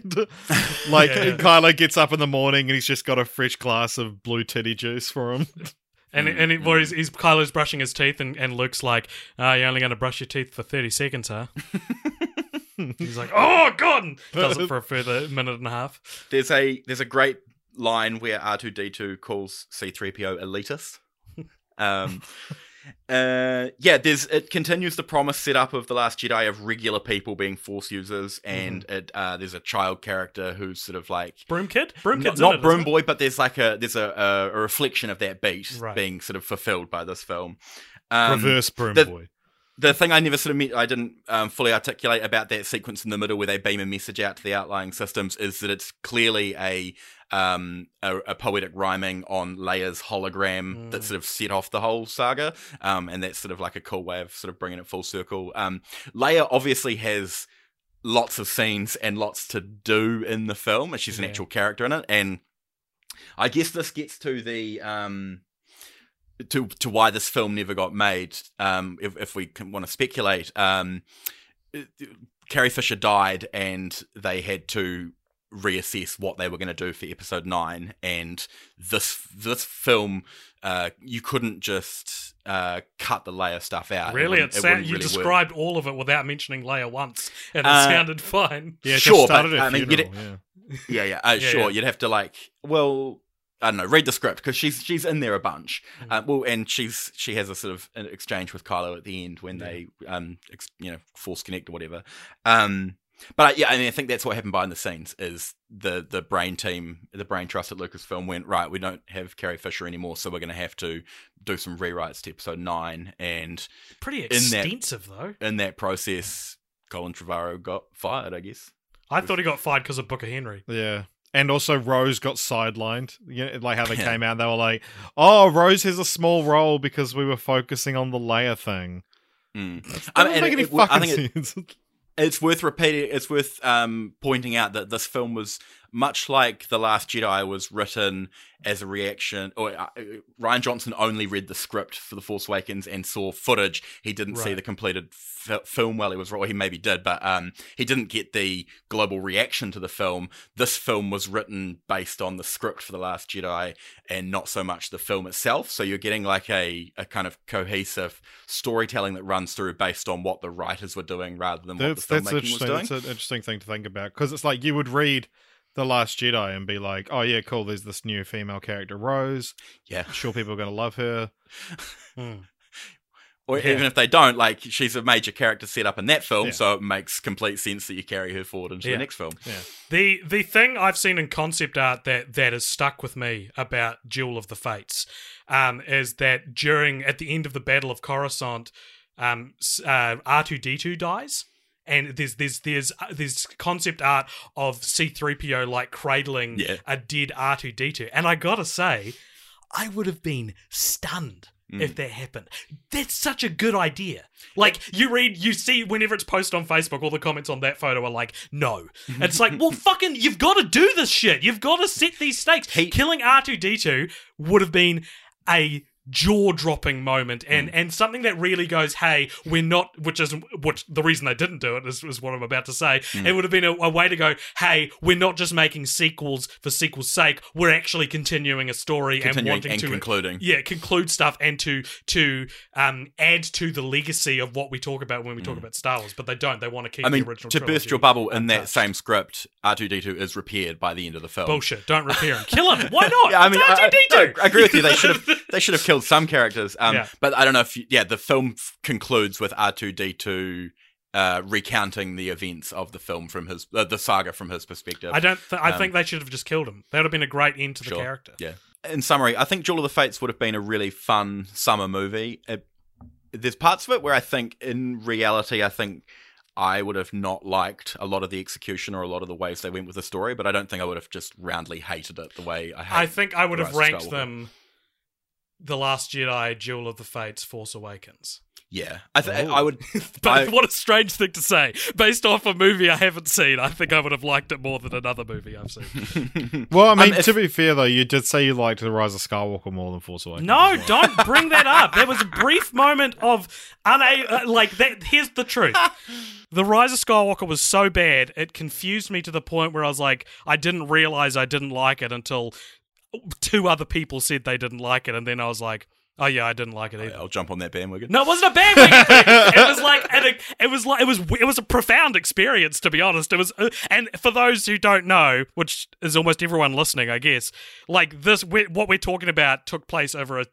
Like yeah. Kylo gets up in the morning and he's just got a fresh glass of blue titty juice for him. And mm, and it, mm. well, he's, he's Kylo's brushing his teeth, and, and Luke's like, oh, you're only going to brush your teeth for thirty seconds, huh? He's like, oh, God! And does it for a further minute and a half. There's a there's a great line where R two D two calls C three P O elitist. Um... Uh, yeah, there's it continues the promise set up of The Last Jedi of regular people being Force users, and mm-hmm. it, uh, there's a child character who's sort of like Broom Kid, Broom Kid, not, not Broom Boy, but there's like a there's a a, a reflection of that beat right. being sort of fulfilled by this film. Um, Reverse Broom the, Boy. The thing I never sort of met, I didn't um, fully articulate about that sequence in the middle where they beam a message out to the outlying systems is that it's clearly a um, a, a poetic rhyming on Leia's hologram mm. that sort of set off the whole saga, um, and that's sort of like a cool way of sort of bringing it full circle. Um, Leia obviously has lots of scenes and lots to do in the film, and she's yeah. an actual character in it, and I guess this gets to the... Um, To, to why this film never got made, um, if, if we can, want to speculate. Um, Carrie Fisher died and they had to reassess what they were going to do for episode nine, and this this film uh, you couldn't just uh, cut the Leia stuff out. Really? It, it sound, really you described work. all of it without mentioning Leia once, and it uh, sounded fine. Yeah, sure, but I mean, funeral, yeah. Yeah, yeah, uh, yeah, sure, yeah. You'd have to like, well... I don't know, read the script, because she's she's in there a bunch. Mm. Uh, well, and she's she has a sort of an exchange with Kylo at the end when yeah. they, um, ex, you know, force connect or whatever. Um, but I, yeah, I mean, I think that's what happened behind the scenes is the the brain team, the brain trust at Lucasfilm went, right, we don't have Carrie Fisher anymore, so we're going to have to do some rewrites to episode nine. And pretty extensive in that, though. In that process, Colin Trevorrow got fired, I guess. I thought he got fired because of Booker Henry. Yeah. And also Rose got sidelined. You know, like how they yeah. came out, they were like, oh, Rose has a small role because we were focusing on the Leia thing. Mm. That I mean, doesn't make any it, fucking I think sense. It, it's worth repeating, it's worth um, pointing out that this film was much like The Last Jedi was written as a reaction, or uh, Rian Johnson only read the script for The Force Awakens and saw footage. He didn't right. see the completed f- film while he was, or he maybe did, but um, he didn't get the global reaction to the film. This film was written based on the script for The Last Jedi and not so much the film itself. So you're getting like a, a kind of cohesive storytelling that runs through based on what the writers were doing rather than that's, what the filmmaking was doing. That's an interesting thing to think about, because it's like you would read The Last Jedi and be like, oh yeah, cool, there's this new female character, Rose. Yeah. I'm sure people are going to love her. Mm. Or yeah. even if they don't, like, she's a major character set up in that film, yeah. so it makes complete sense that you carry her forward into yeah. the next film. Yeah. The the thing I've seen in concept art that, that has stuck with me about Duel of the Fates um, is that during, at the end of the Battle of Coruscant, um, uh, R two D two dies. And there's there's there's there's concept art of C three P O like cradling yeah. a dead R two D two, and I gotta say, I would have been stunned mm. if that happened. That's such a good idea. Like you read, you see, whenever it's posted on Facebook, all the comments on that photo are like, "No." It's like, well, fucking, you've got to do this shit. You've got to set these stakes. He- Killing R two D two would have been a jaw-dropping moment and mm. and something that really goes, hey, we're not, which is which the reason they didn't do it is, is what I'm about to say. Mm. It would have been a, a way to go, hey, we're not just making sequels for sequel's sake, we're actually continuing a story continuing and wanting and to concluding yeah conclude stuff and to to um add to the legacy of what we talk about when we talk mm. about Star Wars. But they don't, they want to keep I mean, the original to burst your bubble in that same script. R two D two is repaired by the end of the film. Bullshit, don't repair him. Kill him, why not? Yeah, I mean, it's R two D two. I, I agree with you, they should have they should have killed some characters, um, yeah. but I don't know if you, yeah the film f- concludes with R two D two uh, recounting the events of the film from his uh, the saga from his perspective. I don't th- I um, think they should have just killed him. That would have been a great end to sure. the character. Yeah. In summary, I think Duel of the Fates would have been a really fun summer movie. It, there's parts of it where I think in reality I think I would have not liked a lot of the execution or a lot of the ways they went with the story, but I don't think I would have just roundly hated it the way I hate I think I would have ranked them The Last Jedi, Duel of the Fates, Force Awakens. Yeah. I th- I would. But I, what a strange thing to say. Based off a movie I haven't seen, I think I would have liked it more than another movie I've seen. Well, I mean, um, if, to be fair, though, you did say you liked The Rise of Skywalker more than Force Awakens. No, well. Don't bring that up. There was a brief moment of. Una- uh, like, that. Here's the truth. The Rise of Skywalker was so bad, it confused me to the point where I was like, I didn't realize I didn't like it until two other people said they didn't like it, and then I was like, oh yeah, I didn't like it either. I'll jump on that bandwagon. No, it wasn't a bandwagon thing. It was like an, it was like it was it was a profound experience, to be honest. It was, and for those who don't know, which is almost everyone listening, I guess, like this we, what we're talking about took place over a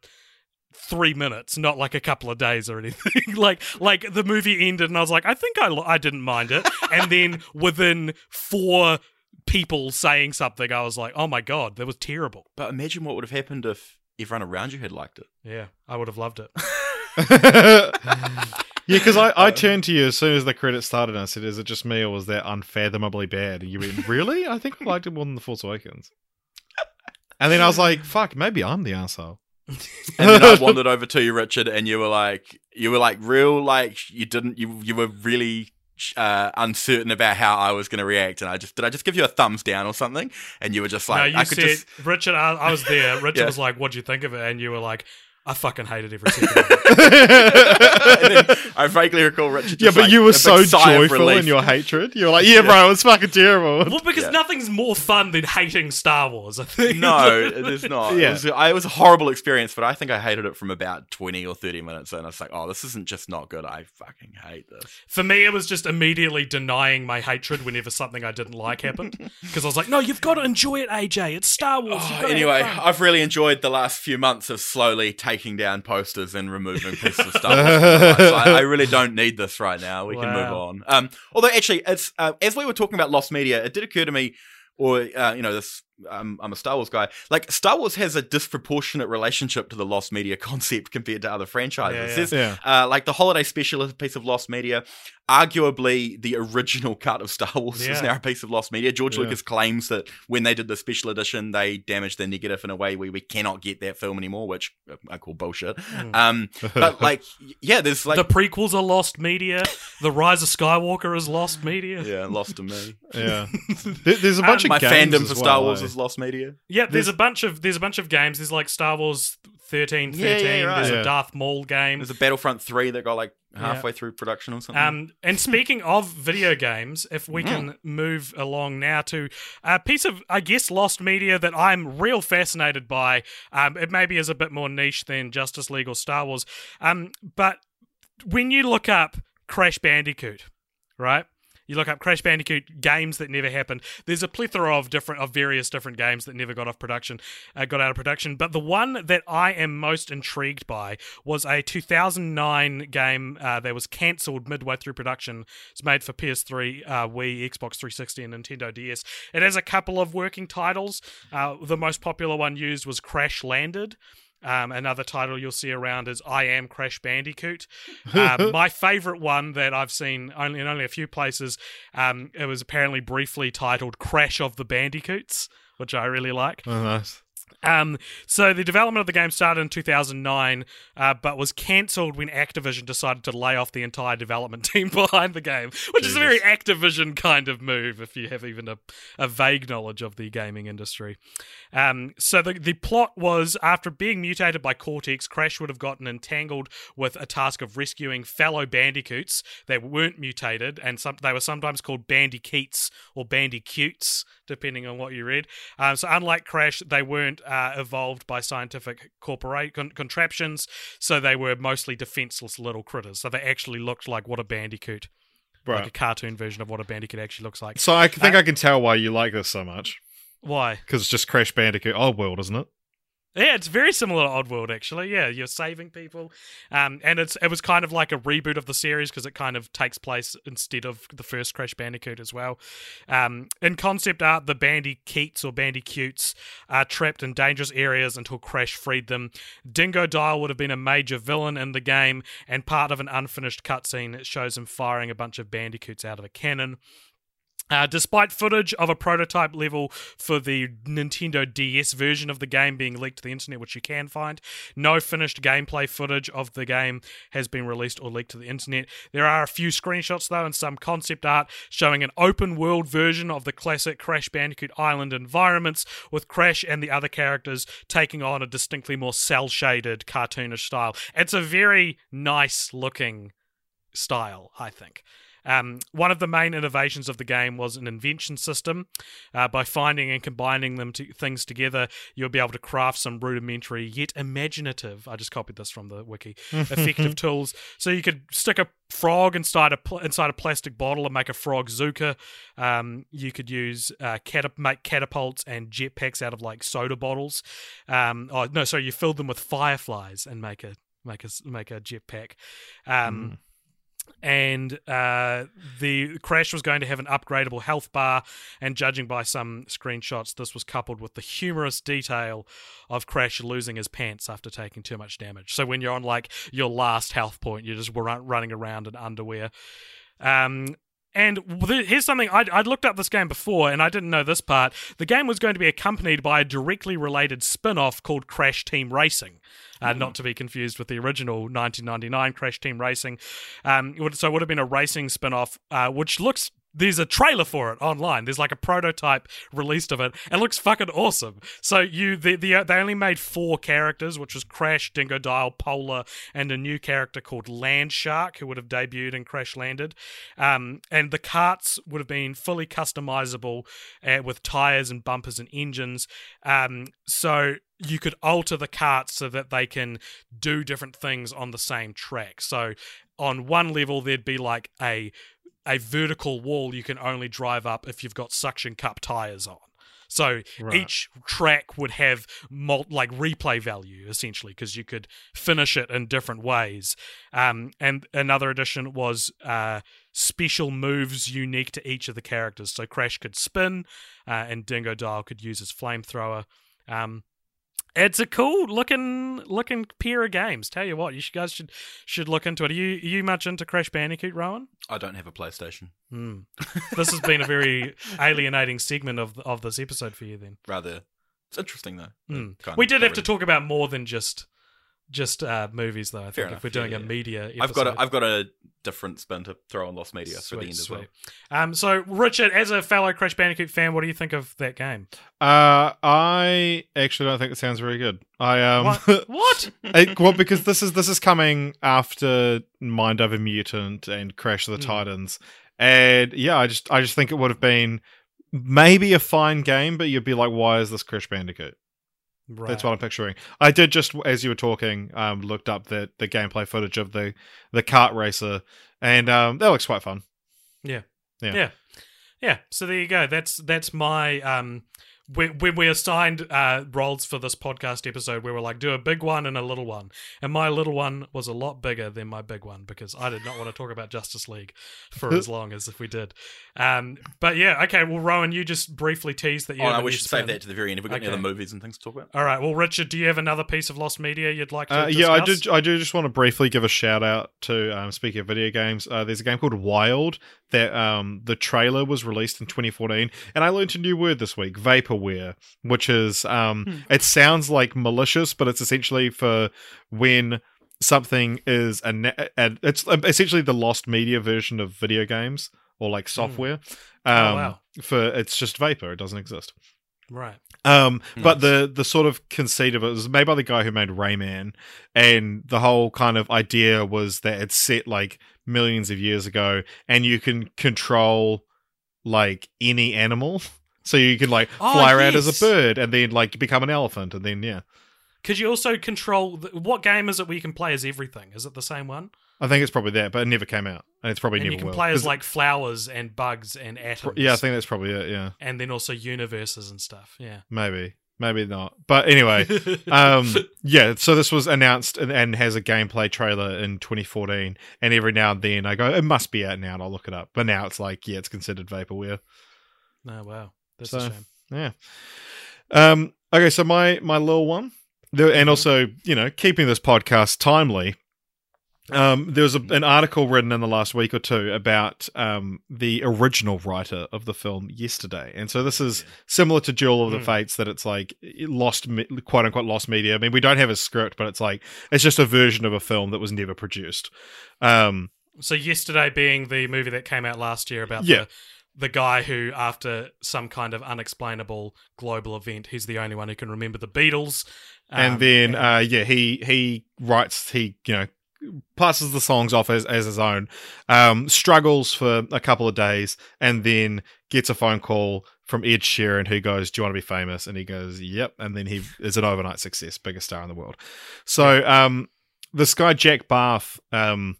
three minutes, not like a couple of days or anything. like like the movie ended and I was like, I think I I didn't mind it. And then within four people saying something, I was like, oh my god, that was terrible. But imagine what would have happened if everyone around you had liked it. Yeah, I would have loved it. Yeah, because I, I turned to you as soon as the credits started and I said, is it just me or was that unfathomably bad? And you went, really? I think I liked it more than The Force Awakens. And then I was like, fuck, maybe I'm the arsehole. And then I wandered over to you, Richard, and you were like, you were like real, like you didn't, you you were really Uh, uncertain about how I was going to react, and I just did I just give you a thumbs down or something, and you were just like, no, you I could said, just Richard I, I was there Richard yeah. was like, what'd you think of it? And you were like, I fucking hated every second of it. Then I vaguely recall Richard just yeah but like, you were so joyful in your hatred. You were like, yeah, yeah. bro, it's fucking terrible. Well, because yeah. nothing's more fun than hating Star Wars, I think. No, it is not. yeah. it, was, it was a horrible experience, but I think I hated it from about twenty or thirty minutes and I was like, oh, this isn't just not good, I fucking hate this. For me, it was just immediately denying my hatred whenever something I didn't like happened, because I was like, no, you've got to enjoy it, A J, it's Star Wars. Oh, anyway, I've really enjoyed the last few months of slowly taking down posters and removing pieces of stuff. I, I really don't need this right now. We wow. can move on. Um, although, actually, it's uh, as we were talking about Lost Media, it did occur to me, or uh, you know, this I'm, I'm a Star Wars guy. Like, Star Wars has a disproportionate relationship to the lost media concept compared to other franchises. Yeah, yeah, yeah. Uh, like the holiday special is a piece of lost media. Arguably, the original cut of Star Wars yeah. is now a piece of lost media. George yeah. Lucas claims that when they did the special edition, they damaged the negative in a way where we cannot get that film anymore, which I call bullshit. Mm. Um, but like, yeah, there's like... The prequels are lost media. The Rise of Skywalker is lost media. Yeah, lost to me. Yeah. There's a bunch and of my games fandom for well, Star Wars like. Is lost media. Yeah, there's, there's a bunch of there's a bunch of games. There's like Star Wars thirteen, yeah, thirteen. Yeah, right. There's yeah. a Darth Maul game. There's a Battlefront three that got like halfway yeah. through production or something. Um, and speaking of video games, if we can move along now to a piece of, I guess, lost media that I'm real fascinated by. Um, it maybe is a bit more niche than Justice League or Star Wars. Um, but when you look up Crash Bandicoot, right? You look up Crash Bandicoot games that never happened. There's a plethora of different, of various different games that never got off production, uh, got out of production. But the one that I am most intrigued by was a two thousand nine game uh, that was cancelled midway through production. It's made for P S three, uh, Wii, Xbox three sixty, and Nintendo D S. It has a couple of working titles. Uh, the most popular one used was Crash Landed. Um, another title you'll see around is I Am Crash Bandicoot. Uh, my favourite one that I've seen only in only a few places, um, it was apparently briefly titled Crash of the Bandicoots, which I really like. Oh, nice. Um, so the development of the game started in two thousand nine, uh, but was cancelled when Activision decided to lay off the entire development team behind the game, which Jesus. is a very Activision kind of move if you have even a, a vague knowledge of the gaming industry. Um, so the, the plot was, after being mutated by Cortex, Crash would have gotten entangled with a task of rescuing fellow bandicoots that weren't mutated, and some, they were sometimes called bandiceets or bandicutes, depending on what you read. Um, so unlike Crash, they weren't uh, evolved by scientific corpora- con- contraptions, so they were mostly defenseless little critters. So they actually looked like what a bandicoot, right. like a cartoon version of what a bandicoot actually looks like. So I think uh, I can tell why you like this so much. Why? Because it's just Crash Bandicoot Oddworld, isn't it? Yeah, it's very similar to Oddworld, actually. Yeah, you're saving people. Um, and it's it was kind of like a reboot of the series because it kind of takes place instead of the first Crash Bandicoot as well. Um, in concept art, the Bandiceets or Bandicoots are trapped in dangerous areas until Crash freed them. Dingodile would have been a major villain in the game, and part of an unfinished cutscene that shows him firing a bunch of Bandicoots out of a cannon. Uh, despite footage of a prototype level for the Nintendo D S version of the game being leaked to the internet, which you can find, no finished gameplay footage of the game has been released or leaked to the internet. There are a few screenshots, though, and some concept art showing an open-world version of the classic Crash Bandicoot Island environments, with Crash and the other characters taking on a distinctly more cel-shaded, cartoonish style. It's a very nice-looking style, I think. Um, one of the main innovations of the game was an invention system. Uh, by finding and combining them to, things together, you'll be able to craft some rudimentary yet imaginative, I just copied this from the wiki, effective tools. So you could stick a frog inside a pl- inside a plastic bottle and make a frog Zuka. Um, you could use uh, catap- make catapults and jetpacks out of like soda bottles. Um, oh no, sorry, you filled them with fireflies and make a make a make a jetpack. Um, mm. And uh, the Crash was going to have an upgradable health bar, and judging by some screenshots, this was coupled with the humorous detail of Crash losing his pants after taking too much damage. So when you're on like your last health point, you're just running around in underwear. Um, and here's something, I'd, I'd looked up this game before and I didn't know this part. The game was going to be accompanied by a directly related spin-off called Crash Team Racing, uh, mm-hmm. not to be confused with the original nineteen ninety-nine Crash Team Racing. Um, it would, so it would have been a racing spin-off, uh, which looks... There's a trailer for it online. There's like a prototype released of it. It looks fucking awesome. So you, the, the, they only made four characters, which was Crash, Dingodile, Polar, and a new character called Landshark, who would have debuted in Crash Landed. Um, and the carts would have been fully customizable uh, with tires and bumpers and engines. Um, so... you could alter the carts so that they can do different things on the same track. So on one level, there'd be like a a vertical wall you can only drive up if you've got suction cup tires on. So right. each track would have mul- like replay value, essentially, because you could finish it in different ways. Um, and another addition was uh, special moves unique to each of the characters. So Crash could spin, uh, and Dingodile could use his flamethrower. Um, it's a cool looking looking pair of games. Tell you what, you guys should should look into it. Are you are you much into Crash Bandicoot, Rowan? I don't have a PlayStation. Mm. This has been a very alienating segment of of this episode for you, then. Rather, it's interesting though. Mm. We did have really... to talk about more than just just uh, movies, though. I Fair think enough. If we're doing yeah, a yeah. media, episode. I've got a, I've got a different spin to throw on Lost Media sweet, for the end sweet. As well. Um, so Richard, as a fellow Crash Bandicoot fan, what do you think of that game? Uh, I actually don't think it sounds very good. I um what? what? it, well, because this is this is coming after Mind Over Mutant and Crash of the mm. Titans, and yeah, I just I just think it would have been maybe a fine game, but you'd be like, why is this Crash Bandicoot? Right. That's what I'm picturing. I did just, as you were talking, um, looked up the, the gameplay footage of the, the kart racer, and um, that looks quite fun. Yeah. Yeah. Yeah. Yeah. So there you go. That's that's my... Um, when we, we assigned uh, roles for this podcast episode, we were like, do a big one and a little one. And my little one was a lot bigger than my big one, because I did not want to talk about Justice League for as long as if we did. Um, but yeah, okay, well, Rowan, you just briefly teased that you oh, no, we should spin. Save that to the very end. Have we got okay. any other movies and things to talk about? All right, well, Richard, do you have another piece of Lost Media you'd like to uh, discuss? Yeah, I do, I do just want to briefly give a shout out to, um, speaking of video games, uh, there's a game called Wild that um, the trailer was released in twenty fourteen, and I learned a new word this week, vaporware, which is um, hmm. it sounds like malicious, but it's essentially for when something is a, na- a it's essentially the Lost Media version of video games or like software. Hmm. Um, oh, wow. For it's just vapor; it doesn't exist. Right. Um, nice. But the the sort of conceit of it was made by the guy who made Rayman, and the whole kind of idea was that it's set like millions of years ago, and you can control like any animal. So you can like oh, fly around yes. as a bird, and then like become an elephant, and then yeah. Could you also control the, what game is it where you can play as everything? Is it the same one? I think it's probably that, but it never came out, and it's probably and never. You can will. play as like flowers and bugs and atoms. Yeah, I think that's probably it. Yeah, and then also universes and stuff. Yeah, maybe, maybe not. But anyway, um, yeah. So this was announced and, and has a gameplay trailer in twenty fourteen. And every now and then I go, it must be out now, and I'll look it up. But now it's like, yeah, it's considered vaporware. Oh wow, that's so, a shame. Yeah. Um. Okay. So my my little one, there, and also you know keeping this podcast timely. Um, there was a, an article written in the last week or two about um, the original writer of the film Yesterday. And so this is similar to Duel of the mm. Fates, that it's like lost, quote unquote, lost media. I mean, we don't have a script, but it's like, it's just a version of a film that was never produced. Um, so Yesterday being the movie that came out last year about yeah. the... the guy who, after some kind of unexplainable global event, he's the only one who can remember the Beatles. Um, and then, and- uh, yeah, he he writes, he, you know, passes the songs off as, as his own, um, struggles for a couple of days, and then gets a phone call from Ed Sheeran, who goes, do you want to be famous? And he goes, yep. And then he is an overnight success, biggest star in the world. So um, this guy, Jack Barth, um,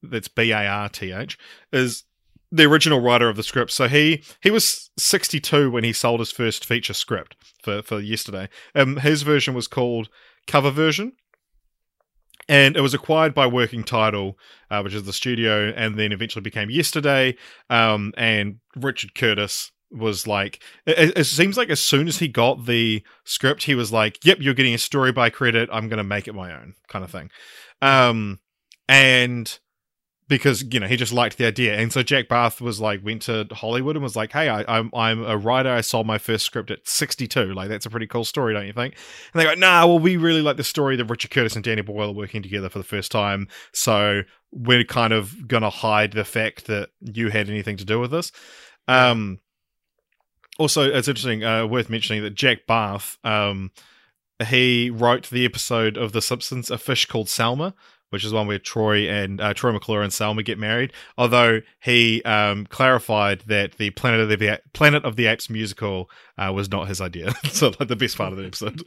that's B A R T H, is... the original writer of the script. So he he was sixty-two when he sold his first feature script for, for Yesterday. Um, his version was called Cover Version, and it was acquired by Working Title, uh, which is the studio, and then eventually became Yesterday. Um, and Richard Curtis was like, it, it seems like as soon as he got the script, he was like, yep, you're getting a story by credit, I'm going to make it my own, kind of thing. Um, and... because you know he just liked the idea, and so Jack Barth was like went to Hollywood and was like, "Hey, I, I'm I'm a writer. I sold my first script at sixty-two. Like that's a pretty cool story, don't you think?" And they go, "Nah, well we really like the story that Richard Curtis and Danny Boyle are working together for the first time. So we're kind of gonna hide the fact that you had anything to do with this." Um, also, it's interesting, uh, worth mentioning that Jack Barth, um, he wrote the episode of The Simpsons, "A Fish Called Salma," which is one where Troy and uh, Troy McClure and Salma get married. Although he um, clarified that the Planet of the Planet of the Apes musical uh, was not his idea. So like the best part of the episode.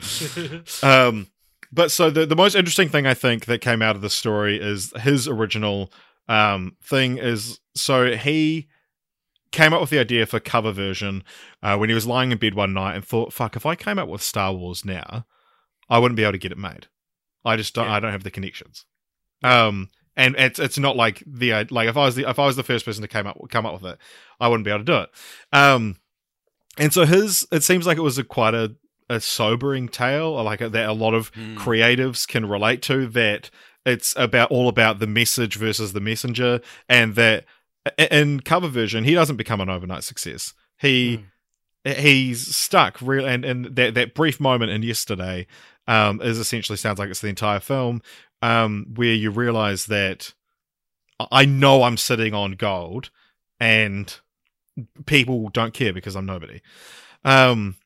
um, but so the the most interesting thing I think that came out of the story is his original um, thing is so he came up with the idea for cover version uh, when he was lying in bed one night and thought, fuck, if I came up with Star Wars now, I wouldn't be able to get it made. I just don't, yeah. I don't have the connections. Um, and it's it's not like the like if I was the if I was the first person to came up come up with it, I wouldn't be able to do it. Um, and so his it seems like it was a quite a, a sobering tale, like a, that a lot of mm. creatives can relate to. That it's about all about the message versus the messenger, and that in cover version he doesn't become an overnight success. He mm. he's stuck real, and and that that brief moment in yesterday. Um, is essentially sounds like it's the entire film, um, where you realize that I know I'm sitting on gold and people don't care because I'm nobody. Um,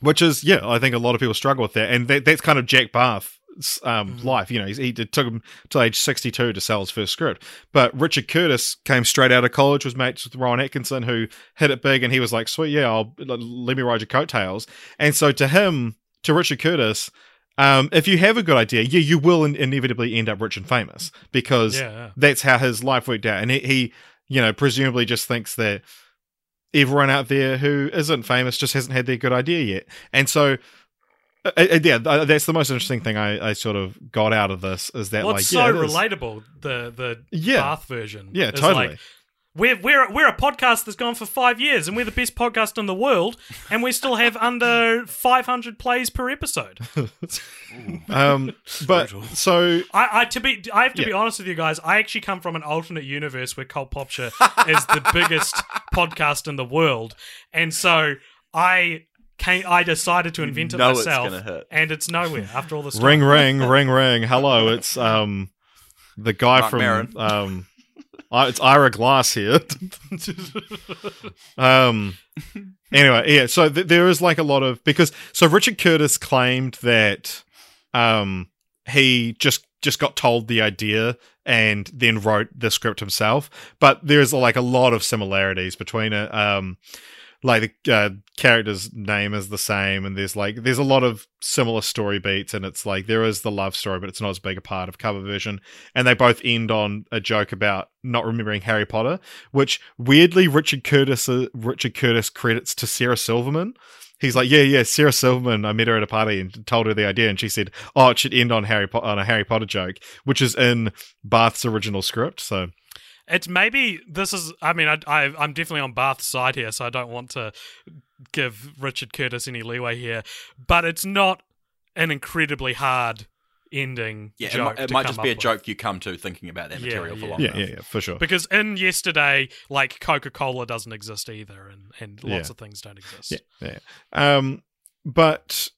which is, yeah, I think a lot of people struggle with that. And that, that's kind of Jack Barth's um, mm-hmm. life. You know, he's, he did, took him to age sixty-two to sell his first script. But Richard Curtis came straight out of college, was mates with Rowan Atkinson, who hit it big, and he was like, sweet, yeah, I'll, let me ride your coattails. And so to him... to Richard Curtis, um, if you have a good idea, yeah, you will in- inevitably end up rich and famous because yeah, yeah. that's how his life worked out. And he, he, you know, presumably just thinks that everyone out there who isn't famous just hasn't had their good idea yet. And so, uh, uh, yeah, that's the most interesting thing I, I sort of got out of this is that well, like, it's so yeah, it relatable. Is, the the yeah, Bath version, yeah, totally. Like, We're we're we're a podcast that's gone for five years, and we're the best podcast in the world, and we still have under five hundred plays per episode. um, but so I, I to be I have to yeah. be honest with you guys. I actually come from an alternate universe where Cult Popshire is the biggest podcast in the world, and so I came, I decided to invent you know it myself, it's and it's nowhere after all this. Time. Ring ring ring ring. Hello, it's um the guy Mark from Maron. um. It's Ira Glass here. um. Anyway, yeah. So th- there is like a lot of because so Richard Curtis claimed that um he just just got told the idea and then wrote the script himself. But there is like a lot of similarities between it. Um, like the uh, character's name is the same, and there's like there's a lot of similar story beats, and it's like there is the love story, but it's not as big a part of cover version, and they both end on a joke about not remembering Harry Potter, which weirdly Richard Curtis uh, Richard Curtis credits to Sarah Silverman. He's like, yeah, yeah, Sarah Silverman. I met her at a party and told her the idea, and she said, oh, it should end on Harry po- on a Harry Potter joke, which is in Barth's original script, so. It's maybe this is. I mean, I, I, I'm definitely on Barth's side here, so I don't want to give Richard Curtis any leeway here. But it's not an incredibly hard ending. Yeah, joke it might, it might just be a with. joke you come to thinking about that yeah, material for yeah. long. Yeah, enough. yeah, yeah, for sure. Because in yesterday, like Coca-Cola doesn't exist either, and, and lots yeah. of things don't exist. Yeah, yeah. Um, but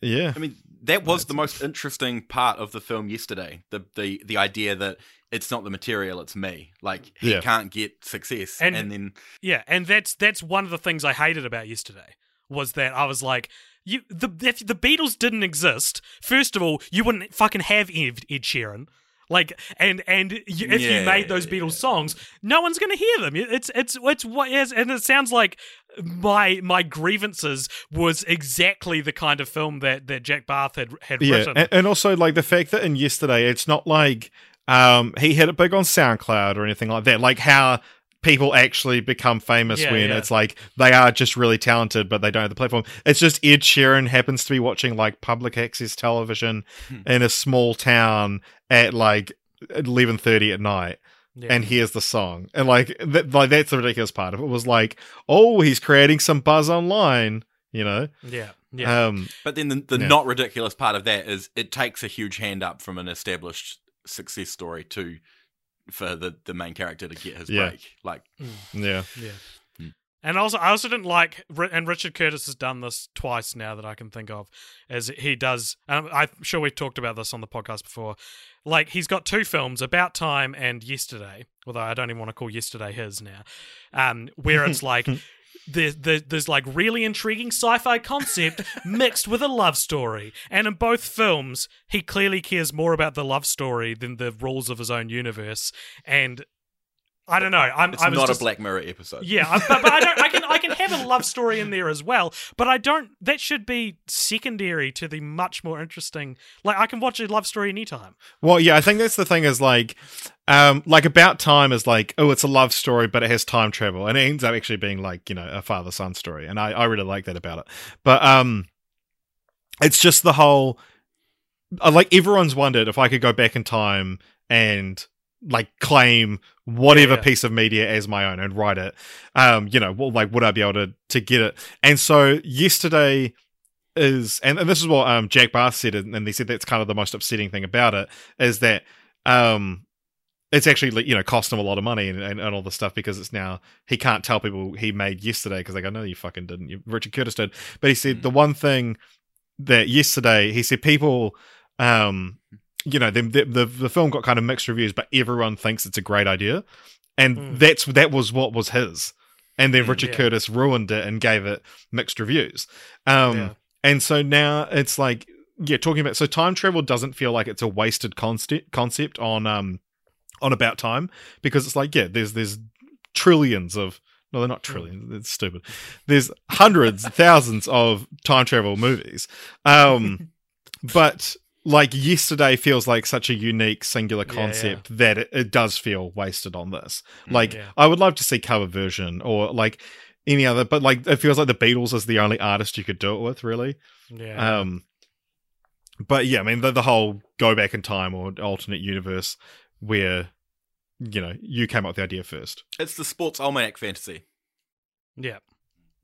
yeah, I mean. That was the most interesting part of the film yesterday. The the the idea that it's not the material, it's me. Like he yeah. can't get success, and, and then yeah, and that's that's one of the things I hated about yesterday was that I was like, you the if the Beatles didn't exist, first of all, you wouldn't fucking have Ed, Ed Sheeran. Like and and you, if yeah, you made those Beatles yeah. songs, no one's going to hear them. It's it's it's what is, and it sounds like my my grievances was exactly the kind of film that, that Jack Barth had had yeah, written, and, and also like the fact that in yesterday, it's not like um he hit it big on SoundCloud or anything like that. Like how people actually become famous yeah, when yeah. it's like they are just really talented, but they don't have the platform. It's just Ed Sheeran happens to be watching like public access television hmm. in a small town at like eleven thirty at night yeah. and hears the song. And like, th- like that's the ridiculous part of it. It was like, oh, he's creating some buzz online, you know? Yeah. yeah. Um, but then the, the yeah. not ridiculous part of that is it takes a huge hand up from an established success story to... for the, the main character to get his yeah. break, like mm. yeah, yeah. Mm. And also, I also didn't like. And Richard Curtis has done this twice now that I can think of, as he does. And I'm sure we've talked about this on the podcast before. Like he's got two films, About Time and Yesterday. Although I don't even want to call Yesterday his now, um, where it's like. There, there, there's like really intriguing sci-fi concept mixed with a love story, and in both films he clearly cares more about the love story than the rules of his own universe, and I don't know. I'm, it's I was not just, a Black Mirror episode. Yeah, I, but, but I don't. I can I can have a love story in there as well, but I don't. That should be secondary to the much more interesting. Like, I can watch a love story anytime. Well, yeah, I think that's the thing. Is like, um, like About Time is like, oh, it's a love story, but it has time travel, and it ends up actually being like, you know, a father son story, and I I really like that about it. But um, it's just the whole. Like, everyone's wondered if I could go back in time and like claim whatever yeah, yeah. piece of media as my own and write it, um you know, well, like, would I be able to to get it? And so yesterday is, and, and this is what um Jack Barth said, and they said that's kind of the most upsetting thing about it, is that um it's actually, you know, cost him a lot of money and, and, and all this stuff, because it's now he can't tell people he made yesterday because they go, no, you fucking didn't, you, Richard Curtis did. But he said mm. the one thing that yesterday, he said people um you know, the, the the film got kind of mixed reviews, but everyone thinks it's a great idea, and mm. that's that was what was his, and then Richard yeah. Curtis ruined it and gave it mixed reviews, um, yeah. and so now it's like, yeah, talking about, so time travel doesn't feel like it's a wasted concept concept on um on About Time, because it's like, yeah, there's there's trillions of no, they're not trillions, it's stupid. There's hundreds, thousands of time travel movies, um, but. Like, yesterday feels like such a unique, singular concept yeah, yeah. that it, it does feel wasted on this. Like, yeah. I would love to see cover version or, like, any other, but, like, it feels like the Beatles is the only artist you could do it with, really. Yeah. Um. But, yeah, I mean, the, the whole go back in time or alternate universe where, you know, you came up with the idea first. It's the sports almanac fantasy. Yeah.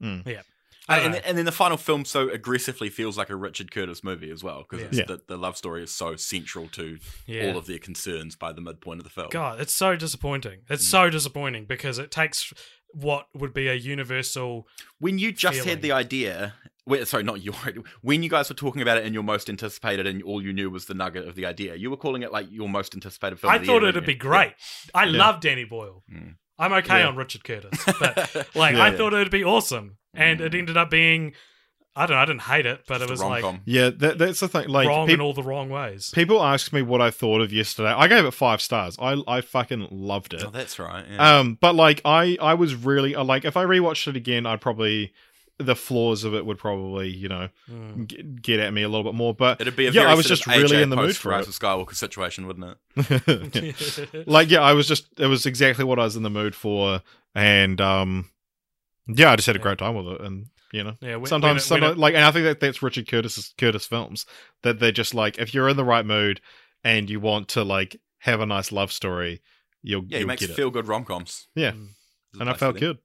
Mm. Yeah. Uh, and, then, and then the final film so aggressively feels like a Richard Curtis movie as well, because yeah. the, the love story is so central to yeah. all of their concerns by the midpoint of the film. God, it's so disappointing. It's so disappointing because it takes what would be a universal When you just feeling. had the idea, well, sorry, not your when you guys were talking about it in your most anticipated and all you knew was the nugget of the idea, you were calling it like your most anticipated film. I of the thought year, it'd be great. Yeah. I yeah. love Danny Boyle. Mm. I'm okay yeah. on Richard Curtis, but like yeah, I yeah. thought it'd be awesome. And it ended up being, I don't know, I didn't hate it, but it's it was like... Yeah, that, that's the thing. Like, wrong peop- in all the wrong ways. People asked me what I thought of yesterday. I gave it five stars. I I fucking loved it. Oh, that's right. Yeah. Um, But, like, I, I was really... Like, if I rewatched it again, I'd probably... The flaws of it would probably, you know, mm. get, get at me a little bit more. But it'd be a yeah, very I was just really A J in the mood for Rise of Skywalker situation, wouldn't it? yeah. Like, yeah, I was just... It was exactly what I was in the mood for. And... um. Yeah, I just had a yeah. great time with it, and you know, yeah, when, sometimes, when it, sometimes it, like, and I think that that's Richard Curtis Curtis films, that they're just like, if you're in the right mood and you want to like have a nice love story, you'll yeah, he you'll makes get it. feel good rom coms. Yeah, mm. and I felt good.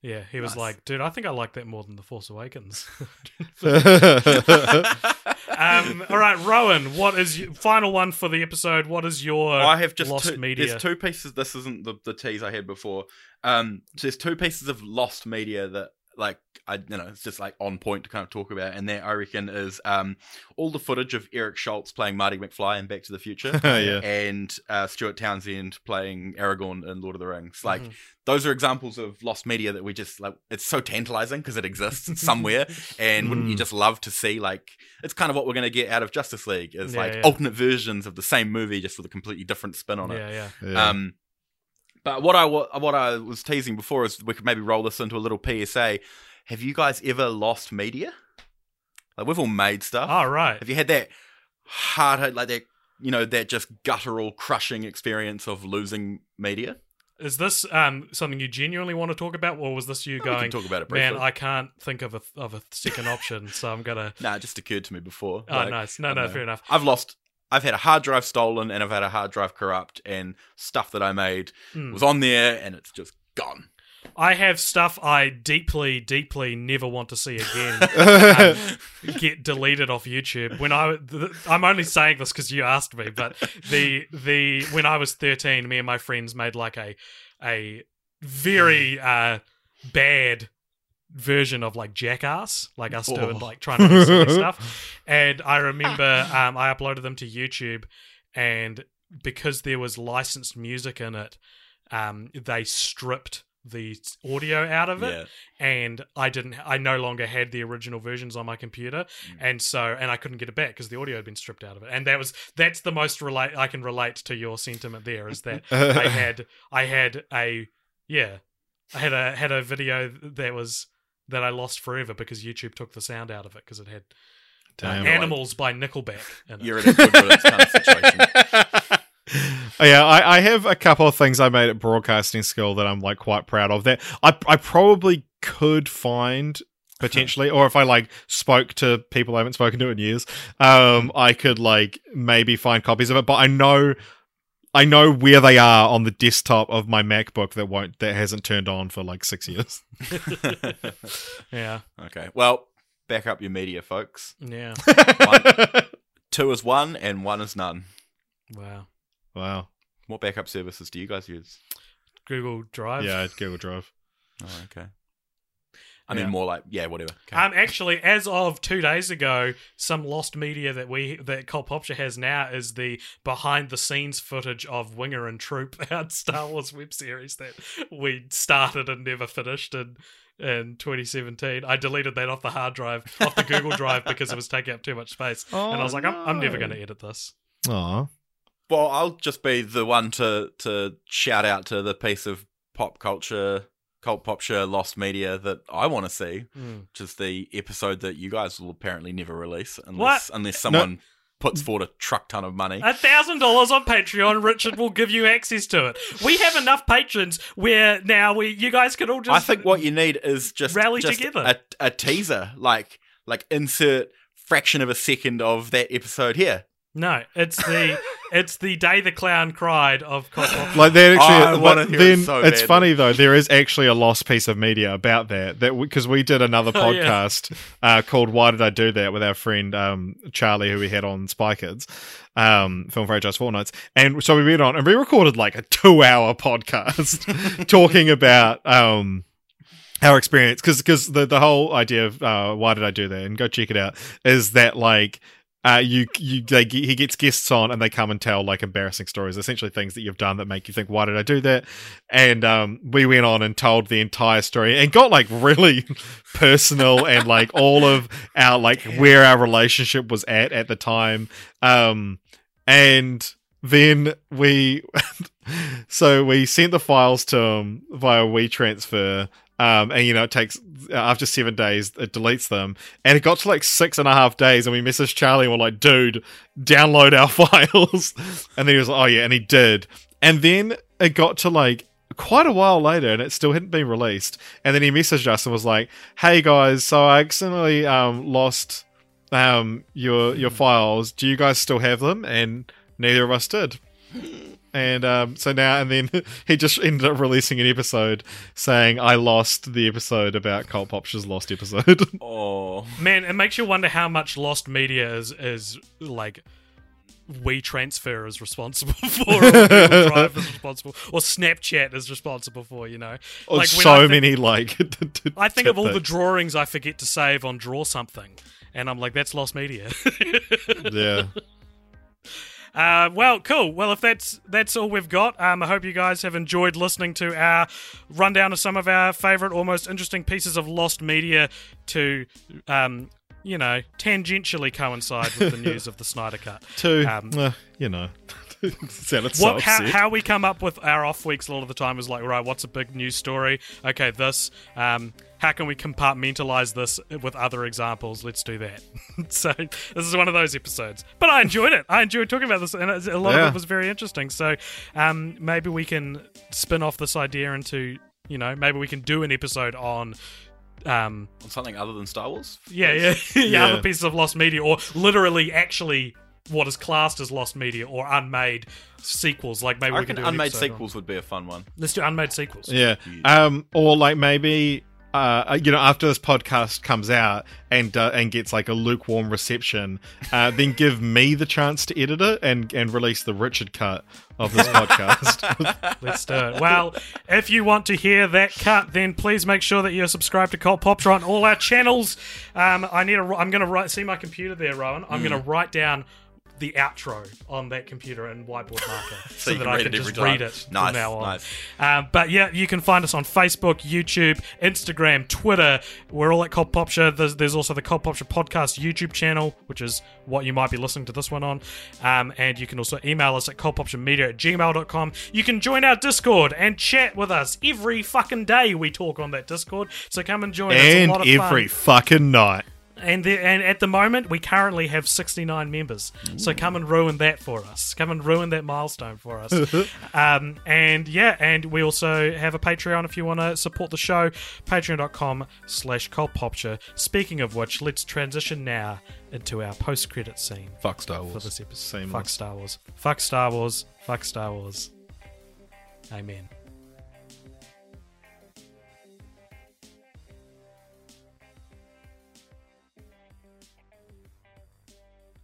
Yeah, he was nice. Like, dude, I think I like that more than The Force Awakens. um, all right, Rowan, what is your final one for the episode? What is your I have just lost two, media? There's two pieces. This isn't the, the tease I had before. Um, so there's two pieces of lost media that, like, I you know, it's just like on point to kind of talk about, and that I reckon is um all the footage of Eric Schultz playing Marty McFly in Back to the Future, yeah. and uh, Stuart Townsend playing Aragorn in Lord of the Rings. Like, mm-hmm. those are examples of lost media that we just like. It's so tantalizing because it exists somewhere, and wouldn't you just love to see? Like, it's kind of what we're going to get out of Justice League is yeah, like yeah. alternate versions of the same movie just with a completely different spin on it. Yeah, yeah. yeah. Um, but what I what I was teasing before is we could maybe roll this into a little P S A. Have you guys ever lost media? Like, we've all made stuff. Oh, right. Have you had that hard, like that, you know, that just guttural, crushing experience of losing media? Is this um, something you genuinely want to talk about, or was this you no, going, we can talk about it briefly. Man, I can't think of a of a second option, so I'm going to... Nah, it just occurred to me before. Oh, like, nice. No, no, know. fair enough. I've lost... I've had a hard drive stolen, and I've had a hard drive corrupt, and stuff that I made mm. was on there, and it's just gone. I have stuff I deeply, deeply never want to see again um, get deleted off YouTube. When I, th- I'm only saying this because you asked me, but the the when I was thirteen, me and my friends made like a a very uh, bad version of like Jackass, like us oh. doing like trying to do silly stuff. And I remember um, I uploaded them to YouTube, and because there was licensed music in it, um, they stripped the audio out of it, yeah. and I didn't. I no longer had the original versions on my computer, mm. and so and I couldn't get it back because the audio had been stripped out of it. And that was that's the most relate I can relate to your sentiment there is that I had I had a yeah I had a had a video that was that I lost forever because YouTube took the sound out of it because it had Damn, uh, Animals like, by Nickelback. In it. You're in a good kind of situation. Yeah, I, I have a couple of things I made at broadcasting school that I'm like quite proud of. That I I probably could find potentially, or if I like spoke to people I haven't spoken to in years, um, I could like maybe find copies of it. But I know, I know where they are on the desktop of my MacBook that won't that hasn't turned on for like six years. Yeah. Okay. Well, back up your media, folks. Yeah. One, two is one, and one is none. Wow. Wow. What backup services do you guys use? Google Drive. Yeah, it's Google Drive. Oh, okay. I yeah. mean, more like, yeah, whatever. Okay. Um, actually, as of two days ago, some lost media that we that Cult Popshire has now is the behind-the-scenes footage of Winger and Troop, our Star Wars web series that we started and never finished in, in twenty seventeen. I deleted that off the hard drive, off the Google Drive, because it was taking up too much space. Oh, and I was like, I'm, no. I'm never going to edit this. Aw. Well, I'll just be the one to, to shout out to the piece of pop culture, Cult Popshire lost media that I want to see, mm. which is the episode that you guys will apparently never release unless what? unless someone no. puts forward a truck ton of money. A thousand dollars on Patreon, Richard will give you access to it. We have enough patrons where now we you guys can all just. I think what you need is just rally just together a, a teaser, like like insert fraction of a second of that episode here. No, it's the it's the day the clown cried of Cult Popshire. Like that actually. Oh, like, then it so it's badly. funny though. There is actually a lost piece of media about that that because we, we did another podcast oh, yeah. uh, called "Why Did I Do That" with our friend um, Charlie, who we had on Spy Kids, um, Film Franchise Fortnights, and so we went on and we recorded like a two-hour podcast talking about. Um, Our experience, because because the, the whole idea of uh, why did I do that, and go check it out, is that like uh, you you they, he gets guests on and they come and tell like embarrassing stories, essentially things that you've done that make you think why did I do that, and um, we went on and told the entire story and got like really personal and like all of our like where our relationship was at at the time, um, and then we so we sent the files to him via WeTransfer. Um, and you know, it takes uh, after seven days, it deletes them, and it got to like six and a half days, and we messaged Charlie and we're like, "Dude, download our files," and then he was like, "Oh yeah," and he did, and then it got to like quite a while later, and it still hadn't been released, and then he messaged us and was like, "Hey guys, so I accidentally um lost um your your files. Do you guys still have them?" And neither of us did. And um, so now and then he just ended up releasing an episode saying I lost the episode about Cult Popshire's lost episode. Oh man, it makes you wonder how much lost media is is like WeTransfer is responsible for, or Google Drive is responsible, or Snapchat is responsible for. You know, or like so think, many like. I think of all things. The drawings I forget to save on Draw Something, and I'm like, that's lost media. Yeah. Uh, well, cool. Well, if that's that's all we've got, um, I hope you guys have enjoyed listening to our rundown of some of our favourite or most interesting pieces of lost media to, um, you know, tangentially coincide with the news of the Snyder Cut. To, um, uh, you know... What, so how, how we come up with our off weeks a lot of the time is like, right, what's a big news story? Okay, this. Um, how can we compartmentalize this with other examples? Let's do that. So this is one of those episodes. But I enjoyed it. I enjoyed talking about this, and a lot yeah. of it was very interesting. So um, maybe we can spin off this idea into, you know, maybe we can do an episode on... Um, on something other than Star Wars? Yeah, yeah, yeah, yeah. Other pieces of lost media, or literally actually... what is classed as lost media or unmade sequels. Like maybe I we can do unmade sequels on. Would be a fun one. Let's do unmade sequels. Yeah. Um, or like maybe, uh, you know, after this podcast comes out and, uh, and gets like a lukewarm reception, uh, then give me the chance to edit it and, and release the Richard cut of this podcast. Let's do it. Well, if you want to hear that cut, then please make sure that you're subscribed to Cult Popshire on all our channels. Um, I need a, I'm going to write, see my computer there, Rowan. I'm mm. going to write down the outro on that computer and whiteboard marker so, so that I can just read it from now on. Nice. Um, but yeah, you can find us on Facebook, YouTube, Instagram, Twitter. We're all at Cult Popshire. There's, there's also the Cult Popshire podcast YouTube channel, which is what you might be listening to this one on. Um, and you can also email us at cultpopshiremedia at gmail dot com. You can join our Discord and chat with us every fucking day. We talk on that Discord, so come and join. And it's a lot of fun. Every fucking night. And the, and at the moment, we currently have sixty-nine members. Ooh. So come and ruin that for us. Come and ruin that milestone for us. um, and yeah, and we also have a Patreon if you want to support the show. Patreon dot com slash Cult Popshire. Speaking of which, let's transition now into our post-credit scene. Fuck Star Wars. For this episode. Seamless. Fuck Star Wars. Fuck Star Wars. Fuck Star Wars. Amen.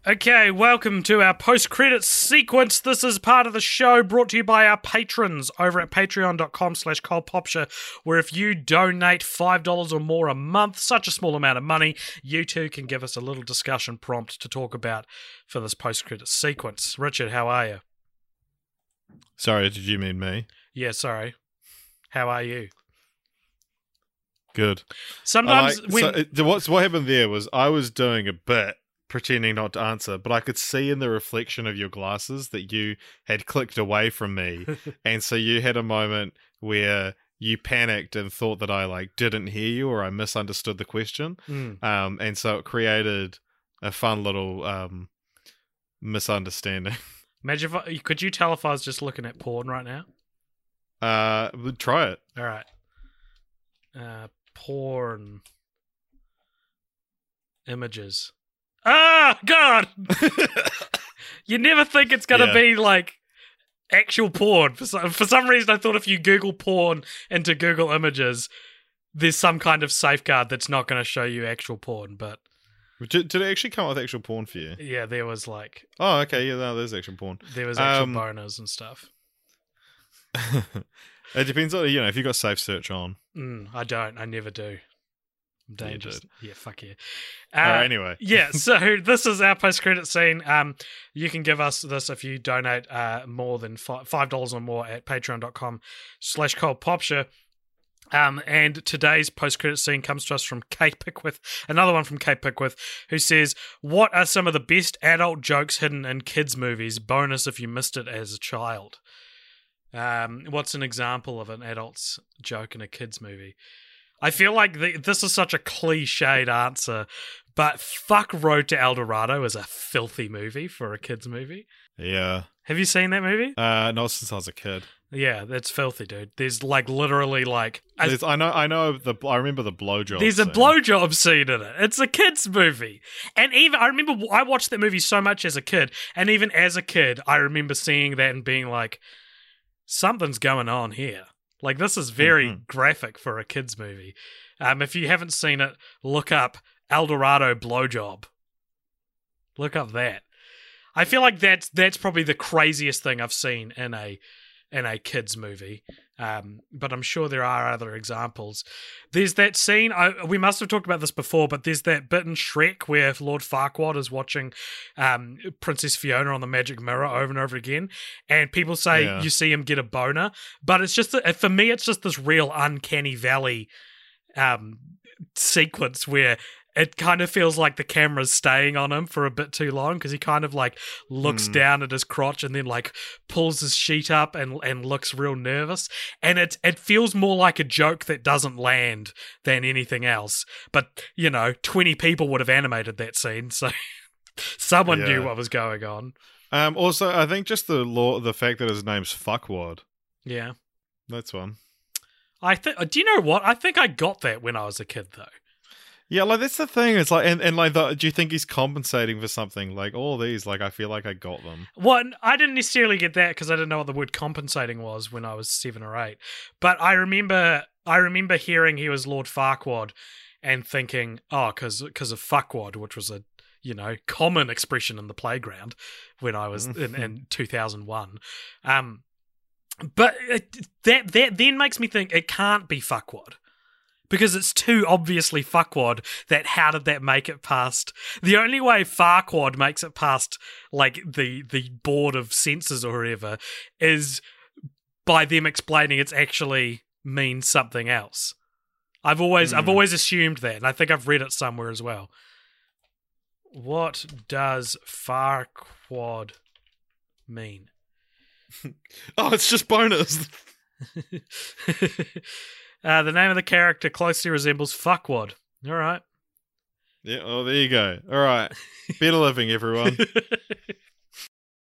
Okay, welcome to our post-credits sequence. This is part of the show brought to you by our patrons over at patreon dot com slash Cult Popshire, where if you donate five dollars or more a month, such a small amount of money, you too can give us a little discussion prompt to talk about for this post-credits sequence. Richard, how are you? Sorry, did you mean me? Yeah, sorry. How are you? Good. Sometimes like, when... So, what, what happened there was I was doing a bit pretending not to answer, but I could see in the reflection of your glasses that you had clicked away from me, and so you had a moment where you panicked and thought that I like didn't hear you or I misunderstood the question, mm. um, and so it created a fun little um, misunderstanding. Imagine if I, could you tell if I was just looking at porn right now? Uh, try it. All right, uh, porn images. Ah, oh, God! You never think it's going to yeah. be, like, actual porn. For some, for some reason, I thought if you Google porn into Google Images, there's some kind of safeguard that's not going to show you actual porn, but... Did, did it actually come up with actual porn for you? Yeah, there was, like... Oh, okay, yeah, no, there's actual porn. There was actual um, boners and stuff. It depends on, you know, if you've got safe search on. Mm, I don't, I never do. Dangerous. Yeah, yeah, fuck yeah. Uh, uh, anyway. Yeah, so this is our post-credit scene. Um, you can give us this if you donate uh, more than five dollars or more at patreon dot com slash Cult Popshire. Um, and today's post-credit scene comes to us from Kate Pickworth, another one from Kate Pickworth, who says, "What are some of the best adult jokes hidden in kids' movies? Bonus if you missed it as a child." Um, what's an example of an adult's joke in a kids' movie? I feel like the, this is such a cliched answer, but fuck Road to El Dorado is a filthy movie for a kid's movie. Yeah. Have you seen that movie? Uh, not since I was a kid. Yeah, that's filthy, dude. There's like literally like... A, I know I know. The I remember the blowjob There's scene. a blowjob scene in it. It's a kid's movie. And even I remember I watched that movie so much as a kid, and even as a kid, I remember seeing that and being like, something's going on here. Like, this is very mm-hmm. graphic for a kid's movie. Um, if you haven't seen it, look up El Dorado blowjob. Look up that. I feel like that's that's probably the craziest thing I've seen in a in a kid's movie. Um, but I'm sure there are other examples. There's that scene, I, we must have talked about this before, but there's that bit in Shrek where Lord Farquaad is watching um, Princess Fiona on the magic mirror over and over again, and people say yeah. you see him get a boner, but it's just, for me, it's just this real uncanny valley um, sequence where it kind of feels like the camera's staying on him for a bit too long, because he kind of like looks mm. down at his crotch and then like pulls his sheet up and and looks real nervous. And it it feels more like a joke that doesn't land than anything else. But, you know, twenty people would have animated that scene, so someone yeah. knew what was going on. Um, also, I think just the law, the fact that his name's Fuckwad. Yeah. That's one. I th- Do you know what? I think I got that when I was a kid, though. Yeah, like that's the thing. It's like, and, and like, the, do you think he's compensating for something? Like all these, like I feel like I got them. Well, I didn't necessarily get that because I didn't know what the word compensating was when I was seven or eight. But I remember, I remember hearing he was Lord Farquaad, and thinking, oh, because because of fuckwad, which was a you know common expression in the playground when I was in, in two thousand one. Um, but it, that that then makes me think it can't be fuckwad. because it's too obviously fuckwad that how did that make it past? The only way Farquad makes it past like the the board of censors or whatever is by them explaining it's actually means something else. I've always mm. I've always assumed that, and I think I've read it somewhere as well. What does Farquad mean? Oh, it's just bonus. uh, the name of the character closely resembles Fuckwad. All right. Yeah. Oh, there you go. All right. Better living, everyone.